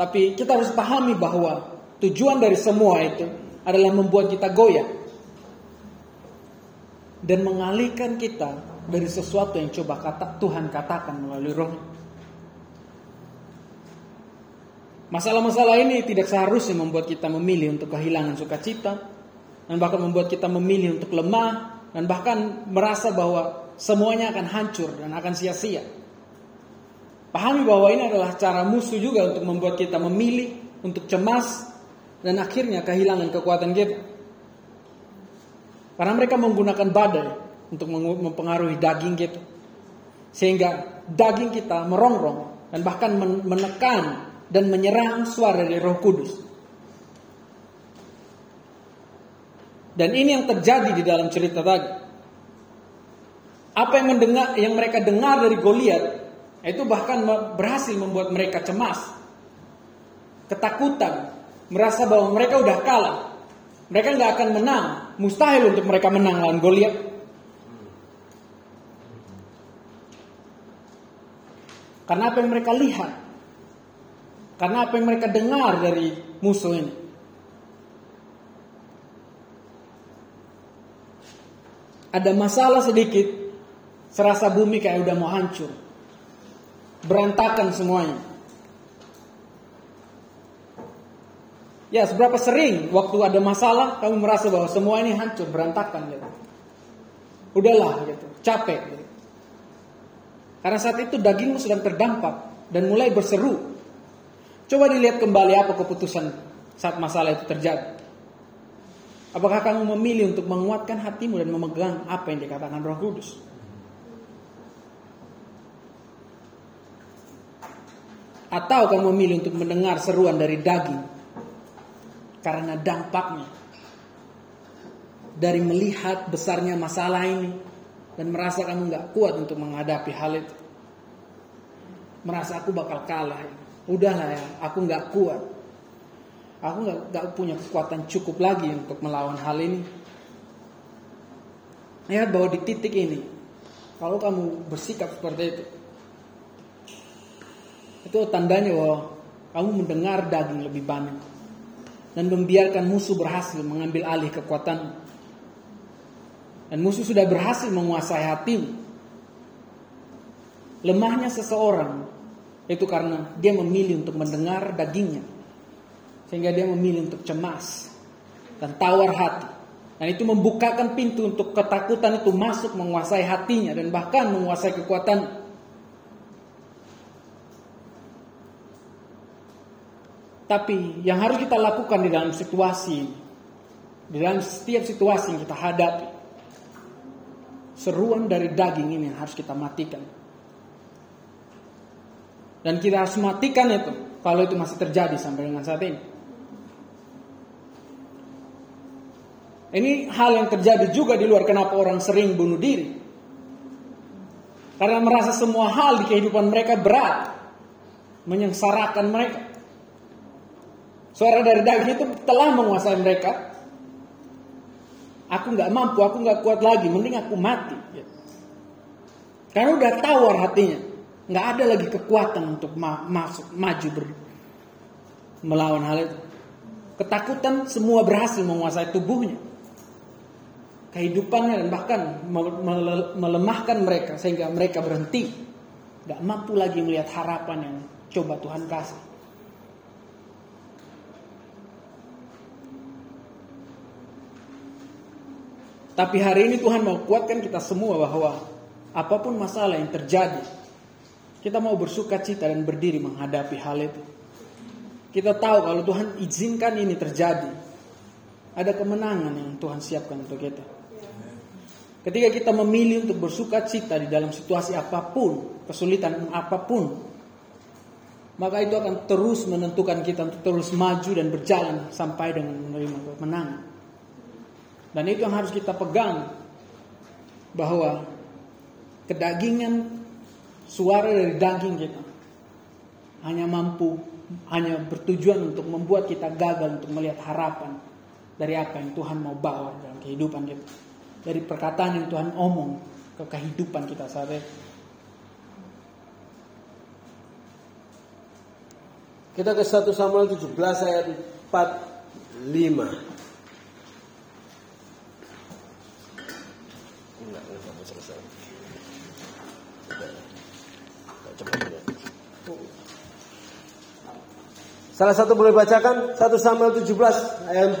Tapi kita harus pahami bahwa tujuan dari semua itu adalah membuat kita goyah dan mengalihkan kita dari sesuatu yang coba Tuhan katakan melalui Roh-Nya. Masalah-masalah ini tidak seharusnya membuat kita memilih untuk kehilangan sukacita, dan bahkan membuat kita memilih untuk lemah, dan bahkan merasa bahwa semuanya akan hancur dan akan sia-sia. Pahami bahwa ini adalah cara musuh juga untuk membuat kita memilih, untuk cemas, dan akhirnya kehilangan kekuatan kita. Karena mereka menggunakan badai untuk mempengaruhi daging kita. Sehingga daging kita merongrong dan bahkan menekan dan menyerang suara dari Roh Kudus. Dan ini yang terjadi di dalam cerita tadi. Apa yang mereka dengar dari Goliath itu bahkan berhasil membuat mereka cemas, ketakutan, merasa bahwa mereka udah kalah. Mereka gak akan menang. Mustahil untuk mereka menang lawan Goliath. Karena apa yang mereka lihat, karena apa yang mereka dengar dari musuh ini. Ada masalah sedikit, serasa bumi kayak udah mau hancur, berantakan semuanya. Ya, seberapa sering waktu ada masalah kamu merasa bahwa semua ini hancur, berantakan gitu. Udahlah gitu, capek gitu. Karena saat itu dagingmu sedang terdampak dan mulai berseru. Coba dilihat kembali apa keputusan saat masalah itu terjadi. Apakah kamu memilih untuk menguatkan hatimu dan memegang apa yang dikatakan Roh Kudus? Atau kamu memilih untuk mendengar seruan dari daging? Karena dampaknya dari melihat besarnya masalah ini dan merasa kamu gak kuat untuk menghadapi hal itu, merasa aku bakal kalah, udahlah ya, aku gak kuat, aku gak punya kekuatan cukup lagi untuk melawan hal ini. Ya, bahwa di titik ini kalau kamu bersikap seperti itu tandanya bahwa kamu mendengar daging lebih banyak dan membiarkan musuh berhasil mengambil alih kekuatan. Dan musuh sudah berhasil menguasai hatimu. Lemahnya seseorang itu karena dia memilih untuk mendengar dagingnya, sehingga dia memilih untuk cemas dan tawar hati. Dan itu membukakan pintu untuk ketakutan itu masuk menguasai hatinya dan bahkan menguasai kekuatan. Tapi yang harus kita lakukan di dalam situasi ini, di dalam setiap situasi yang kita hadapi, seruan dari daging ini harus kita matikan. Dan kita harus matikan itu kalau itu masih terjadi sampai dengan saat ini. Ini hal yang terjadi juga di luar kenapa orang sering bunuh diri. Karena merasa semua hal di kehidupan mereka berat, menyengsarakan mereka. Suara dari daging itu telah menguasai mereka. Aku gak mampu, aku gak kuat lagi, mending aku mati. Karena udah tawar hatinya, gak ada lagi kekuatan untuk melawan hal itu. Ketakutan semua berhasil menguasai tubuhnya, kehidupannya, dan bahkan melemahkan mereka sehingga mereka berhenti, gak mampu lagi melihat harapan yang coba Tuhan kasih. Tapi hari ini Tuhan mau kuatkan kita semua bahwa apapun masalah yang terjadi, kita mau bersukacita dan berdiri menghadapi hal itu. Kita tahu kalau Tuhan izinkan ini terjadi, ada kemenangan yang Tuhan siapkan untuk kita. Ketika kita memilih untuk bersukacita di dalam situasi apapun, kesulitan apapun, maka itu akan terus menentukan kita untuk terus maju dan berjalan sampai dengan menerima kemenangan. Dan itu yang harus kita pegang, bahwa kedagingan suara dari daging kita hanya mampu, hanya bertujuan untuk membuat kita gagal untuk melihat harapan dari apa yang Tuhan mau bawa dalam kehidupan kita, dari perkataan yang Tuhan omong ke kehidupan kita saat ini. Kita ke 1 Samuel 17 ayat 45. Enggak selesai. Salah satu boleh bacakan 1 Samuel 17 ayat 45,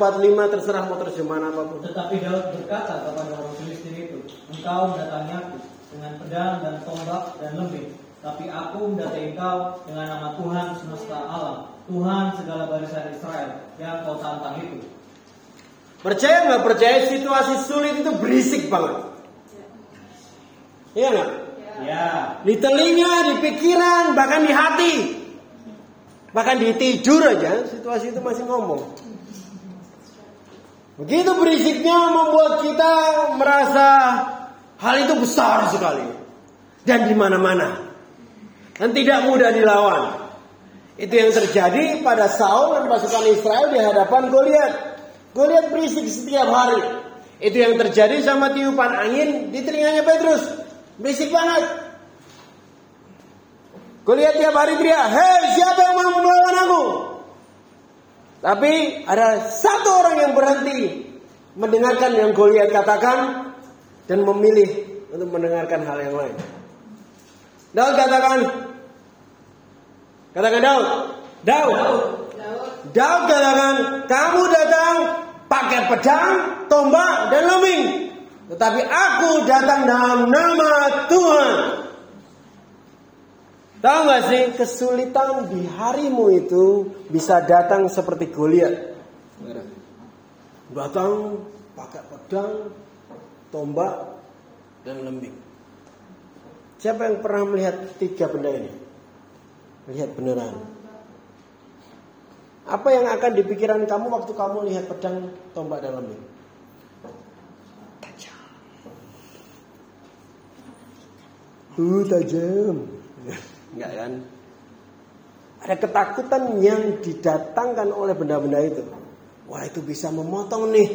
terserah mau terjemahan apapun. Tetapi Daud berkata kepada orang Filistin itu, engkau mendatangi aku dengan pedang dan tombak dan lembing, tapi aku mendatangi engkau dengan nama Tuhan semesta alam, Tuhan segala barisan Israel yang kau tantang itu. Percaya nggak percaya, situasi sulit itu berisik banget. Iya nggak? Iya. Di telinga, di pikiran, bahkan di hati, bahkan di tidur aja situasi itu masih ngomong. Begitu berisiknya membuat kita merasa hal itu besar sekali dan di mana-mana dan tidak mudah dilawan. Itu yang terjadi pada Saul dan pasukan Israel di hadapan Goliath. Goliath berisik setiap hari. Itu yang terjadi sama tiupan angin di telinganya Petrus. Berisik banget. Goliath tiap hari teriak, "Hei, siapa yang mau melawan aku?" Tapi ada satu orang yang berhenti mendengarkan yang Goliath katakan dan memilih untuk mendengarkan hal yang lain. Daud katakan Daud katakan, kamu datang pakai pedang, tombak dan lembing, tetapi aku datang dalam nama Tuhan. Tahu nggak sih, kesulitan di harimu itu bisa datang seperti Goliath. Datang pakai pedang, tombak, dan lembing. Siapa yang pernah melihat tiga benda ini? Lihat beneran. Apa yang akan di pikiran kamu waktu kamu lihat pedang, tombak, dan lembing? Tajam. Tajam. Enggak kan? Ada ketakutan yang didatangkan oleh benda-benda itu. Wah, itu bisa memotong nih.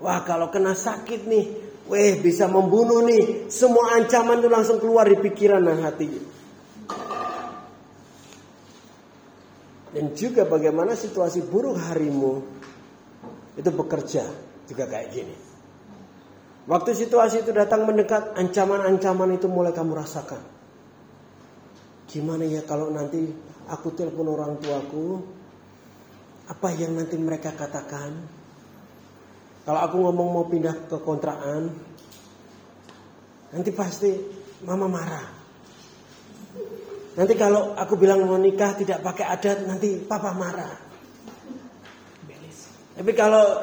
Wah, kalau kena sakit nih. Weh, bisa membunuh nih. Semua ancaman itu langsung keluar di pikiran dan hati. Dan juga bagaimana situasi buruk harimu itu bekerja juga kayak gini. Waktu situasi itu datang mendekat, ancaman-ancaman itu mulai kamu rasakan. Gimana ya kalau nanti aku telepon orang tuaku, apa yang nanti mereka katakan? Kalau aku ngomong mau pindah ke kontrakan, nanti pasti mama marah. Nanti kalau aku bilang mau nikah tidak pakai adat, nanti papa marah. Tapi kalau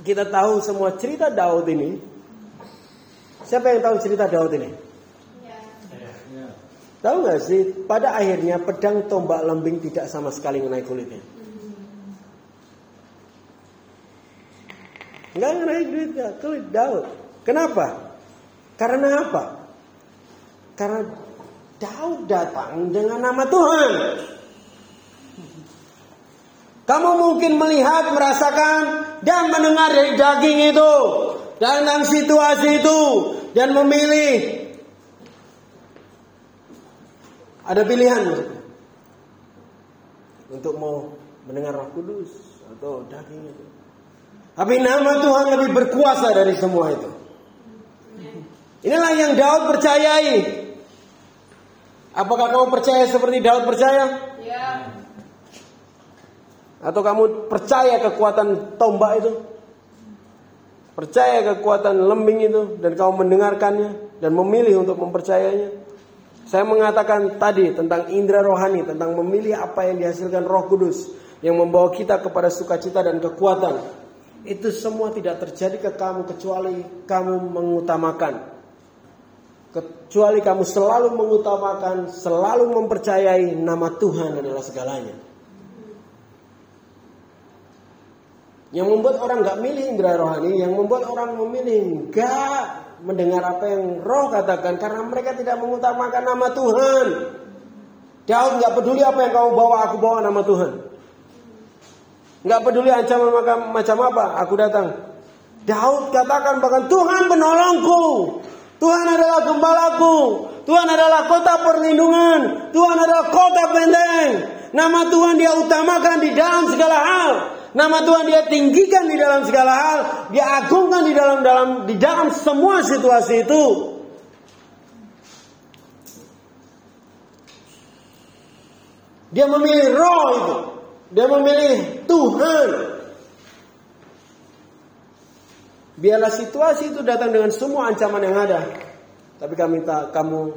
kita tahu semua cerita Daud ini, siapa yang tahu cerita Daud ini? Tahu gak sih, pada akhirnya pedang, tombak, lembing tidak sama sekali mengenai kulitnya. Enggak mengenai kulit Daud. Kenapa? Karena apa? Karena Daud datang dengan nama Tuhan. Kamu mungkin melihat, merasakan, dan mendengar dari daging itu, dalam situasi itu, dan memilih. Ada pilihan untuk mau mendengar Roh Kudus atau daging itu. Tapi nama Tuhan lebih berkuasa dari semua itu. Inilah yang Daud percayai. Apakah kamu percaya seperti Daud percaya? Ya. Atau kamu percaya kekuatan tombak itu? Percaya kekuatan lembing itu dan kamu mendengarkannya dan memilih untuk mempercayainya? Saya mengatakan tadi tentang indera rohani, tentang memilih apa yang dihasilkan Roh Kudus yang membawa kita kepada sukacita dan kekuatan. Itu semua tidak terjadi ke kamu kecuali kamu mengutamakan. Kecuali kamu selalu mengutamakan, selalu mempercayai nama Tuhan adalah segalanya. Yang membuat orang gak milih indera rohani, yang membuat orang memilih gak mendengar apa yang Roh katakan, karena mereka tidak mengutamakan nama Tuhan. Daud gak peduli apa yang kamu bawa, aku bawa nama Tuhan. Gak peduli ancaman macam apa, aku datang. Daud katakan bahkan, Tuhan penolongku, Tuhan adalah gembalaku, Tuhan adalah kota perlindungan, Tuhan adalah kota benteng. Nama Tuhan dia utamakan di dalam segala hal. Nama Tuhan dia tinggikan di dalam segala hal, dia agungkan di dalam semua situasi itu. Dia memilih Roh itu. Dia memilih Tuhan. Biarlah situasi itu datang dengan semua ancaman yang ada, tapi kami minta kamu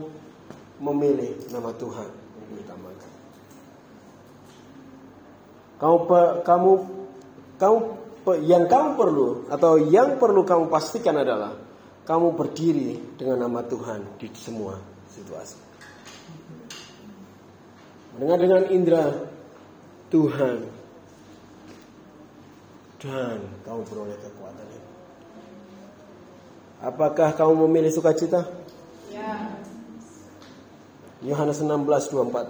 memilih nama Tuhan yang diutamakan. Kamu perlu, atau yang perlu kamu pastikan adalah kamu berdiri dengan nama Tuhan di semua situasi. Mendengar dengan indera Tuhan, dan kamu peroleh kekuatan itu. Apakah kamu memilih sukacita? Ya. Yohanes 16:24.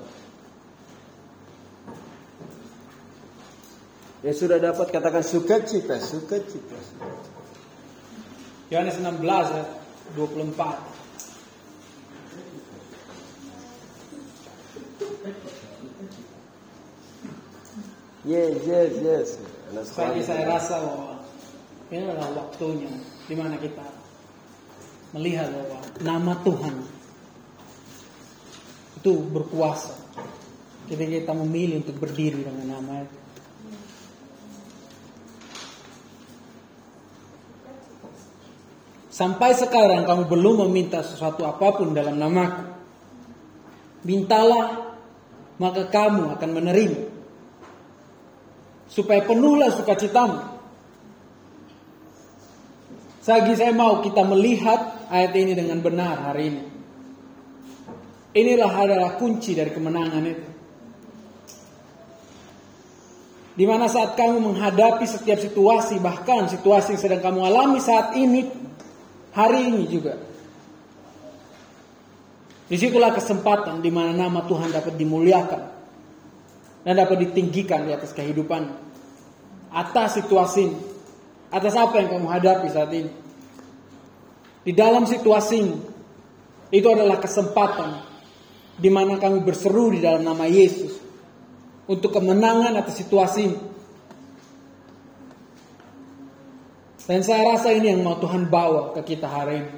Yang sudah dapat katakan sukacita. Yohanes 16:24. Yes. Sekali saya rasa bahwa ini adalah waktunya di mana kita melihat bahwa nama Tuhan itu berkuasa. Ketika kita memilih untuk berdiri dengan nama itu. Sampai sekarang kamu belum meminta sesuatu apapun dalam namaku. Mintalah, maka kamu akan menerima. Supaya penuhlah sukacitamu. Saya mau kita melihat ayat ini dengan benar hari ini. Inilah adalah kunci dari kemenangan itu. Di mana saat kamu menghadapi setiap situasi, bahkan situasi yang sedang kamu alami saat ini, hari ini juga. Disitulah kesempatan di mana nama Tuhan dapat dimuliakan dan dapat ditinggikan di atas kehidupan, atas situasi, atas apa yang kamu hadapi saat ini. Di dalam situasi itu adalah kesempatan di mana kamu berseru di dalam nama Yesus untuk kemenangan atas situasi. Dan saya rasa ini yang mau Tuhan bawa ke kita hari ini.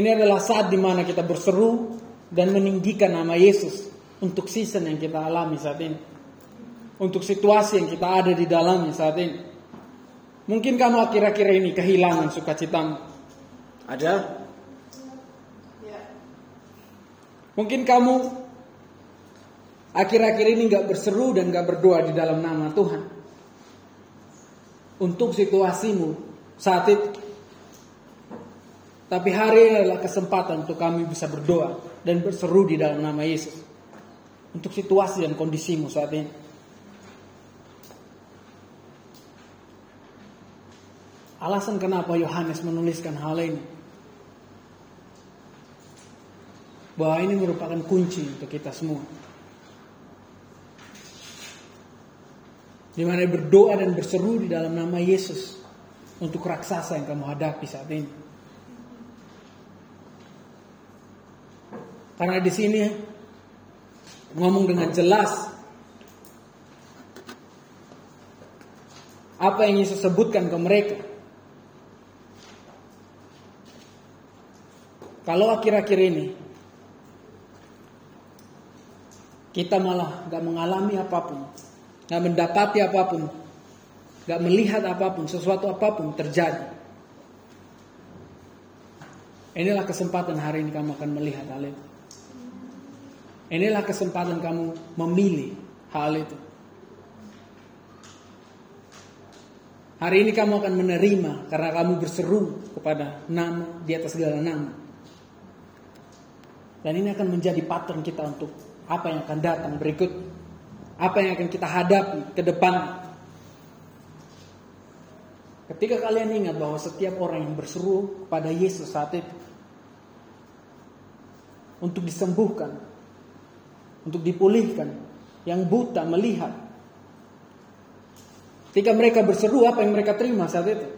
Ini adalah saat di mana kita berseru dan meninggikan nama Yesus untuk season yang kita alami saat ini. Untuk situasi yang kita ada di dalamnya saat ini. Mungkin kamu akhir-akhir ini kehilangan sukacitamu. Ada? Ya. Mungkin kamu akhir-akhir ini gak berseru dan gak berdoa di dalam nama Tuhan. Untuk situasimu saat itu. Tapi hari ini adalah kesempatan untuk kami bisa berdoa dan berseru di dalam nama Yesus untuk situasi dan kondisimu saat ini. Alasan kenapa Yohanes menuliskan hal ini, bahwa ini merupakan kunci untuk kita semua, di mana berdoa dan berseru di dalam nama Yesus untuk raksasa yang kamu hadapi saat ini. Karena di sini ngomong dengan jelas apa yang Yesus sebutkan ke mereka. Kalau akhir-akhir ini kita malah gak mengalami apapun, gak mendapati apapun, gak melihat apapun, sesuatu apapun terjadi, inilah kesempatan hari ini kamu akan melihat hal itu. Inilah kesempatan kamu memilih hal itu. Hari ini kamu akan menerima karena kamu berseru kepada nama di atas segala nama. Dan ini akan menjadi pattern kita untuk apa yang akan datang berikutnya. Apa yang akan kita hadapi ke depan. Ketika kalian ingat bahwa setiap orang yang berseru kepada Yesus saat itu untuk disembuhkan, untuk dipulihkan, yang buta melihat, ketika mereka berseru, apa yang mereka terima saat itu?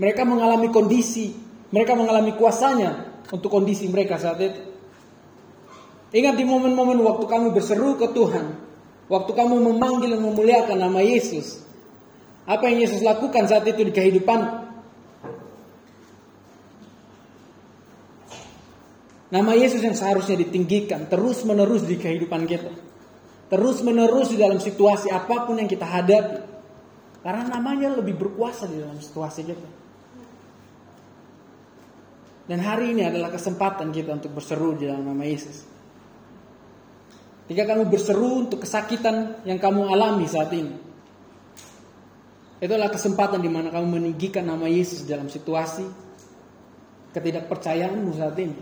Mereka mengalami kondisi, mereka mengalami kuasanya untuk kondisi mereka saat itu. Ingat di momen-momen waktu kamu berseru ke Tuhan, waktu kamu memanggil dan memuliakan nama Yesus, apa yang Yesus lakukan saat itu di kehidupan? Nama Yesus yang seharusnya ditinggikan terus-menerus di kehidupan kita, terus-menerus di dalam situasi apapun yang kita hadapi, karena namanya lebih berkuasa di dalam situasi kita. Dan hari ini adalah kesempatan kita untuk berseru di dalam nama Yesus. Jika kamu berseru untuk kesakitan yang kamu alami saat ini, itulah kesempatan di mana kamu meninggikan nama Yesus dalam situasi ketidakpercayaanmu saat ini.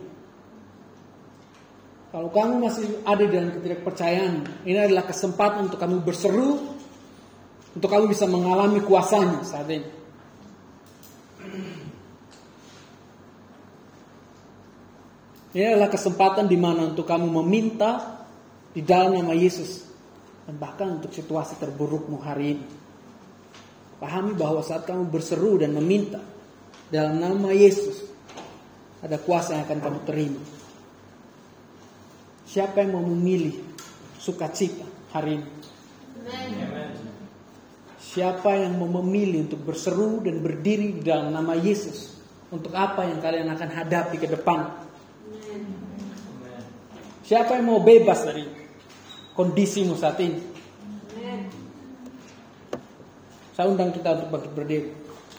Kalau kamu masih ada dalam ketidakpercayaan, ini adalah kesempatan untuk kamu berseru, untuk kamu bisa mengalami kuasanya saat ini. Ini adalah kesempatan di mana untuk kamu meminta di dalam nama Yesus, dan bahkan untuk situasi terburukmu hari ini. Pahami bahwa saat kamu berseru dan meminta dalam nama Yesus, ada kuasa yang akan kamu terima. Siapa yang mau memilih sukacita hari ini? Amen. Siapa yang mau memilih untuk berseru dan berdiri di dalam nama Yesus untuk apa yang kalian akan hadapi ke depan? Amen. Siapa yang mau bebas dari kondisimu saat ini? Saya undang kita untuk bangkit berdiri.